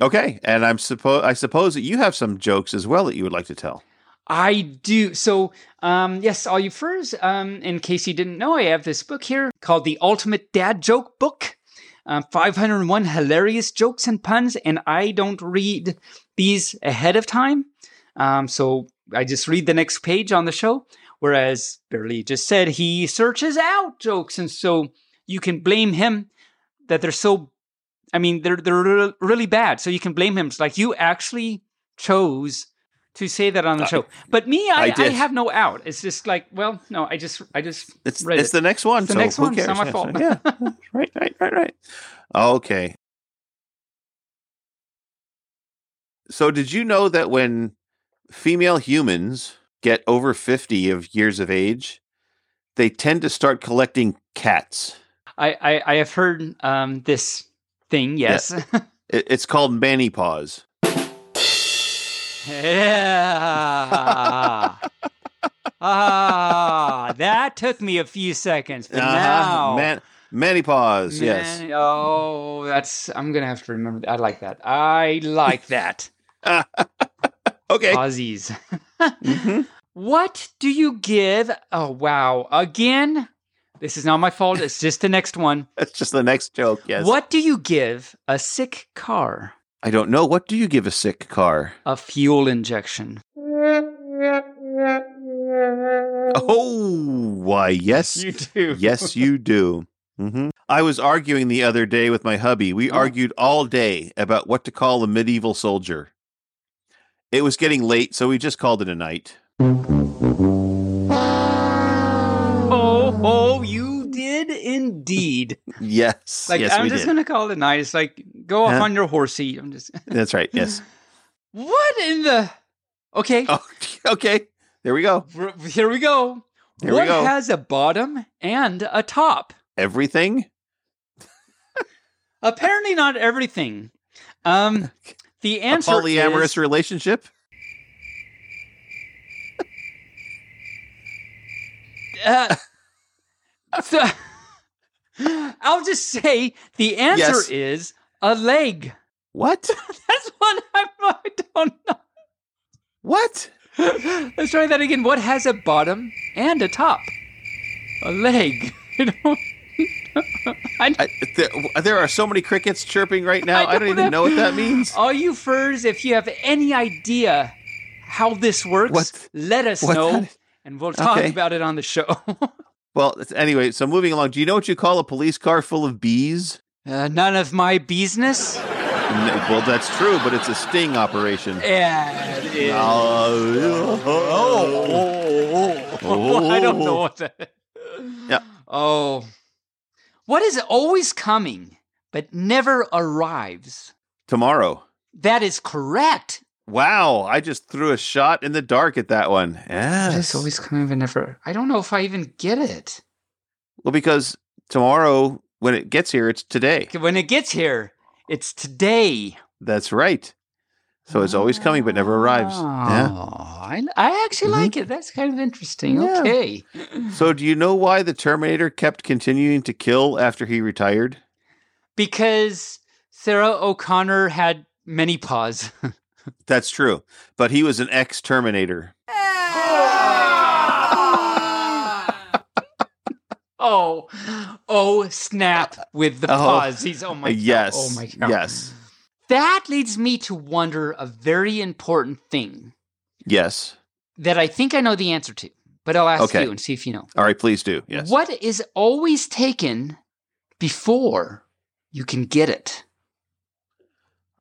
Okay, and I'm suppo- I suppose that you have some jokes as well that you would like to tell. I do. So, um, yes, all you furs, um, in case you didn't know, I have this book here called The Ultimate Dad Joke Book, um, five hundred one Hilarious Jokes and Puns, and I don't read these ahead of time. Um, so I just read the next page on the show, whereas Barely just said he searches out jokes, and so you can blame him that they're so, I mean, they're they're really bad, so you can blame him. It's like, you actually chose to say that on the show, but me, I, I, I have no out. It's just like, well, no, I just, I just. It's read it's it. the next one. It's the so next one. Cares? It's not my yeah, fault. Yeah, right, right, right, right. Okay. So, did you know that when female humans get over fifty of years of age, they tend to start collecting cats? I, I, I have heard um, this thing. Yes, yeah. it, it's called Manny Paws. Yeah. Ah, that took me a few seconds. But uh-huh. now, man, menopause. Man, yes. Oh, that's. I'm gonna have to remember that. I like that. I like that. uh, okay. Aussies. mm-hmm. What do you give? Oh wow! Again, this is not my fault. It's just the next one. That's just the next joke. Yes. What do you give a sick car? I don't know. What do you give a sick car? A fuel injection. Oh, why, yes. You do. Yes, you do. Mm-hmm. I was arguing the other day with my hubby. We oh. argued all day about what to call a medieval soldier. It was getting late, so we just called it a night. Oh, oh, you did indeed. Yes, like, yes, I'm we just going to call it a night. It's like, go off huh? on your horsey. I'm just. That's right, yes. What in the... Okay. Oh, okay. There we go. Here we go. Here what we go. Has a bottom and a top? Everything? Apparently not everything. Um, the answer is... A polyamorous is... relationship? Uh, so, I'll just say the answer yes. is a leg. What? That's one I, I don't know. What? Let's try that again. What has a bottom and a top? A leg. I don't I, I, there, there are so many crickets chirping right now. I don't, I don't even have, know what that means. All you furs, if you have any idea how this works, what? let us what? know, and we'll talk okay. about it on the show. Well, anyway, so moving along. Do you know what you call a police car full of bees? Uh, none of my business. Well, that's true, but it's a sting operation. Yeah, it is. Uh, oh, oh, oh, oh. I don't know what that is. Yeah. Oh. What is always coming, but never arrives? Tomorrow. That is correct. Wow, I just threw a shot in the dark at that one. Yes. What is always coming, but never... I don't know if I even get it. Well, because tomorrow, when it gets here, it's today. When it gets here. It's today. That's right. So it's always coming, but never arrives. Oh, yeah. I, I actually mm-hmm. like it. That's kind of interesting. Yeah. Okay. So do you know why the Terminator kept continuing to kill after he retired? Because Sarah O'Connor had menopause. That's true. But he was an ex-Terminator. Oh, oh, snap with the pause. He's, oh, my God. Yes. Oh, my God. Yes. That leads me to wonder a very important thing. Yes. That I think I know the answer to, but I'll ask okay. you and see if you know. All right, please do. Yes. What is always taken before you can get it?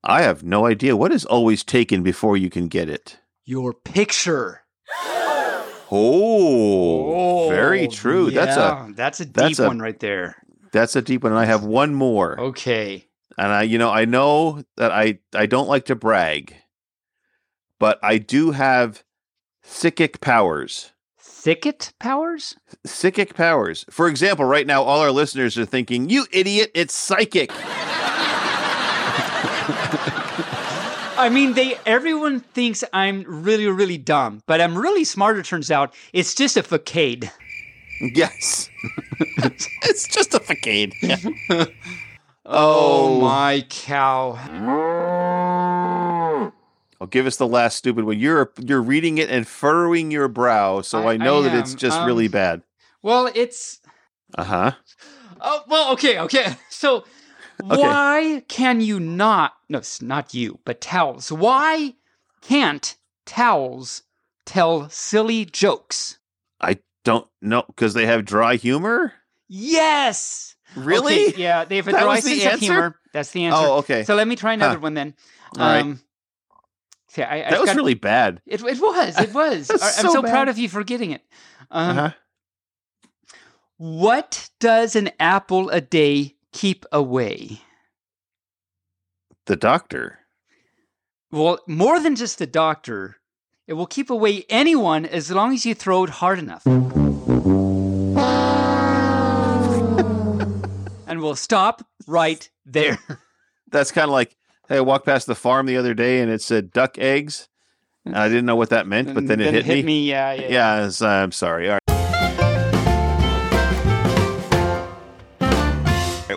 I have no idea. What is always taken before you can get it? Your picture. Oh, oh, very true. Yeah, that's a that's a deep that's a, one right there. That's a deep one. And I have one more. Okay. And I, you know, I know that I, I don't like to brag, but I do have psychic powers. Psychic powers? Psychic powers. For example, right now, all our listeners are thinking, "You idiot! It's psychic." I mean, they. Everyone thinks I'm really, really dumb, but I'm really smart, it turns out. It's just a facade. Yes. It's just a facade. Yeah. oh, oh, my cow. I'll give us the last stupid one. You're you're reading it and furrowing your brow, so I, I know I that it's just um, really bad. Well, it's... Uh-huh. Oh, well, okay, okay. So... Okay. Why can you not, no, it's not you, but towels. Why can't towels tell silly jokes? I don't know, because they have dry humor? Yes! Really? Okay, yeah, they have a that dry sense answer? of humor. That's the answer. Oh, okay. So let me try another huh. one then. Um, All right. Okay, I, I that was got, really bad. It, it was, it was. I'm so, so proud of you for getting it. Um, uh-huh. What does an apple a day keep away? The doctor. Well, more than just the doctor. It will keep away anyone as long as you throw it hard enough. And we'll stop right there. That's kind of like, hey, I walked past the farm the other day and it said duck eggs. I didn't know what that meant, but then it then hit, it hit me. me. Yeah, yeah. Yeah, I was, uh, I'm sorry. All right.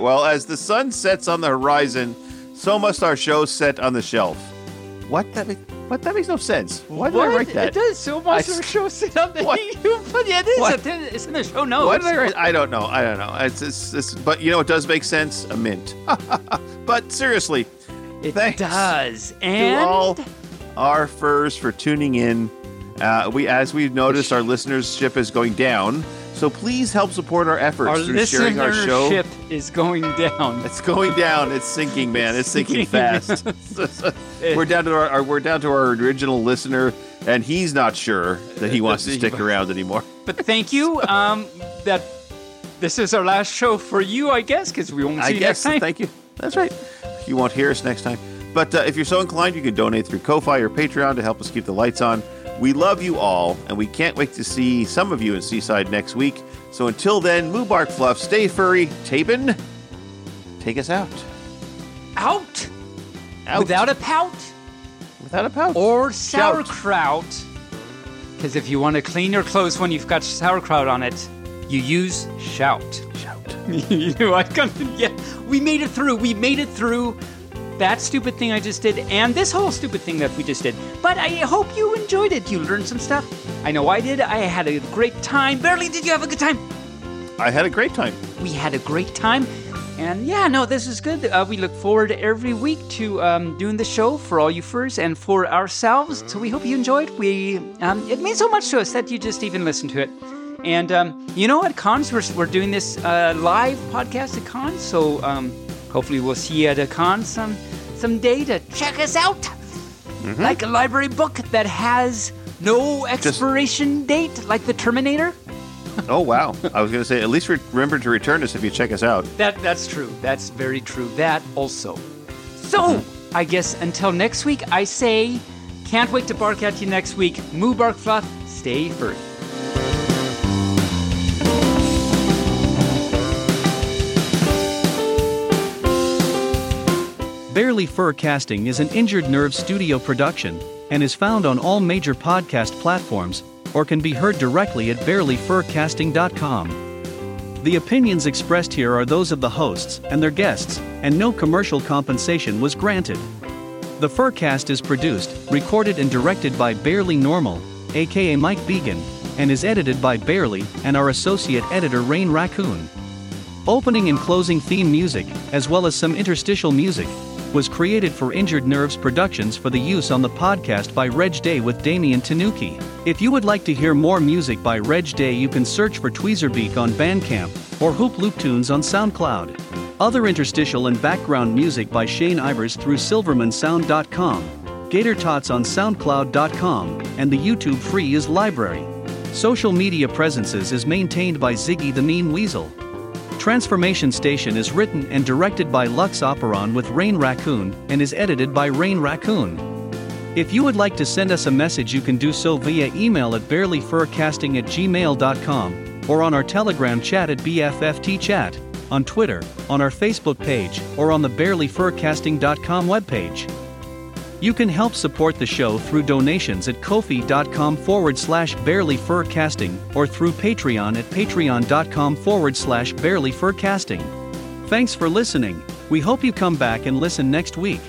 Well, as the sun sets on the horizon, so must our show set on the shelf. What? That make, what? That makes no sense. Why did what? I write that? It does. So much of a show sit on the But yeah, it is. What? It's in the show notes. Why did I write? I don't know. I don't know. It's, it's, it's, but you know what does make sense? A mint. But seriously, it thanks does. And to all our furs for tuning in. Uh, we, as we've noticed, our listenership is going down. So please help support our efforts our through sharing our show. Our listenership is going down. It's going down. It's sinking, man. It's sinking fast. We're down to our, our we're down to our original listener, and he's not sure that he wants to stick around anymore. But thank you. Um, that this is our last show for you, I guess, because we won't see I you guess, next time. Thank you. That's right. You won't hear us next time. But uh, if you're so inclined, you can donate through Ko-Fi or Patreon to help us keep the lights on. We love you all, and we can't wait to see some of you in Seaside next week. So until then, Moo Bark Fluff, stay furry. Tabin, take us out. Out? Out. Without a pout? Without a pout. Or sauerkraut. Because if you want to clean your clothes when you've got sauerkraut on it, you use shout. Shout. You know, I can't, yeah, we made it through. We made it through. That stupid thing I just did, and this whole stupid thing that we just did. But I hope you enjoyed it. You learned some stuff. I know I did. I had a great time. Barely, did you have a good time? I had a great time. We had a great time. And yeah, no, this is good. Uh, we look forward every week to um, doing the show for all you furs and for ourselves. So we hope you enjoyed. We um, it means so much to us that you just even listen to it. And um, you know, at cons, we're, we're doing this uh, live podcast at cons. So... Um, hopefully we'll see you at a con some someday to check us out. Mm-hmm. Like a library book that has no expiration Just... date, like the Terminator. Oh, wow. I was going to say, at least re- remember to return us if you check us out. That That's true. That's very true. That also. So, mm-hmm. I guess until next week, I say, can't wait to bark at you next week. Moo Bark Fluff, stay furry. Barely Furcasting is an Injured Nerve studio production, and is found on all major podcast platforms, or can be heard directly at barely furcasting dot com. The opinions expressed here are those of the hosts and their guests, and no commercial compensation was granted. The Furcast is produced, recorded and directed by Barely Normal, aka Mike Began, and is edited by Barely and our associate editor Rain Raccoon. Opening and closing theme music, as well as some interstitial music, was created for Injured Nerves Productions for the use on the podcast by Reg Day with Damian Tanuki. If you would like to hear more music by Reg Day, you can search for Tweezerbeak on Bandcamp, or Hoop Loop Tunes on SoundCloud. Other interstitial and background music by Shane Ivers through silverman sound dot com, Gator Tots on soundcloud dot com, and the YouTube Free Is Library. Social media presences is maintained by Ziggy the Mean Weasel. Transformation Station is written and directed by Lux Operon with Rain Raccoon, and is edited by Rain Raccoon. If you would like to send us a message, you can do so via email at barely furcasting at gmail dot com, or on our Telegram chat at B F F T chat, on Twitter, on our Facebook page, or on the barely furcasting dot com webpage. You can help support the show through donations at ko-fi.com forward slash barely furcasting, or through Patreon at patreon.com forward slash barely furcasting. Thanks for listening. We hope you come back and listen next week.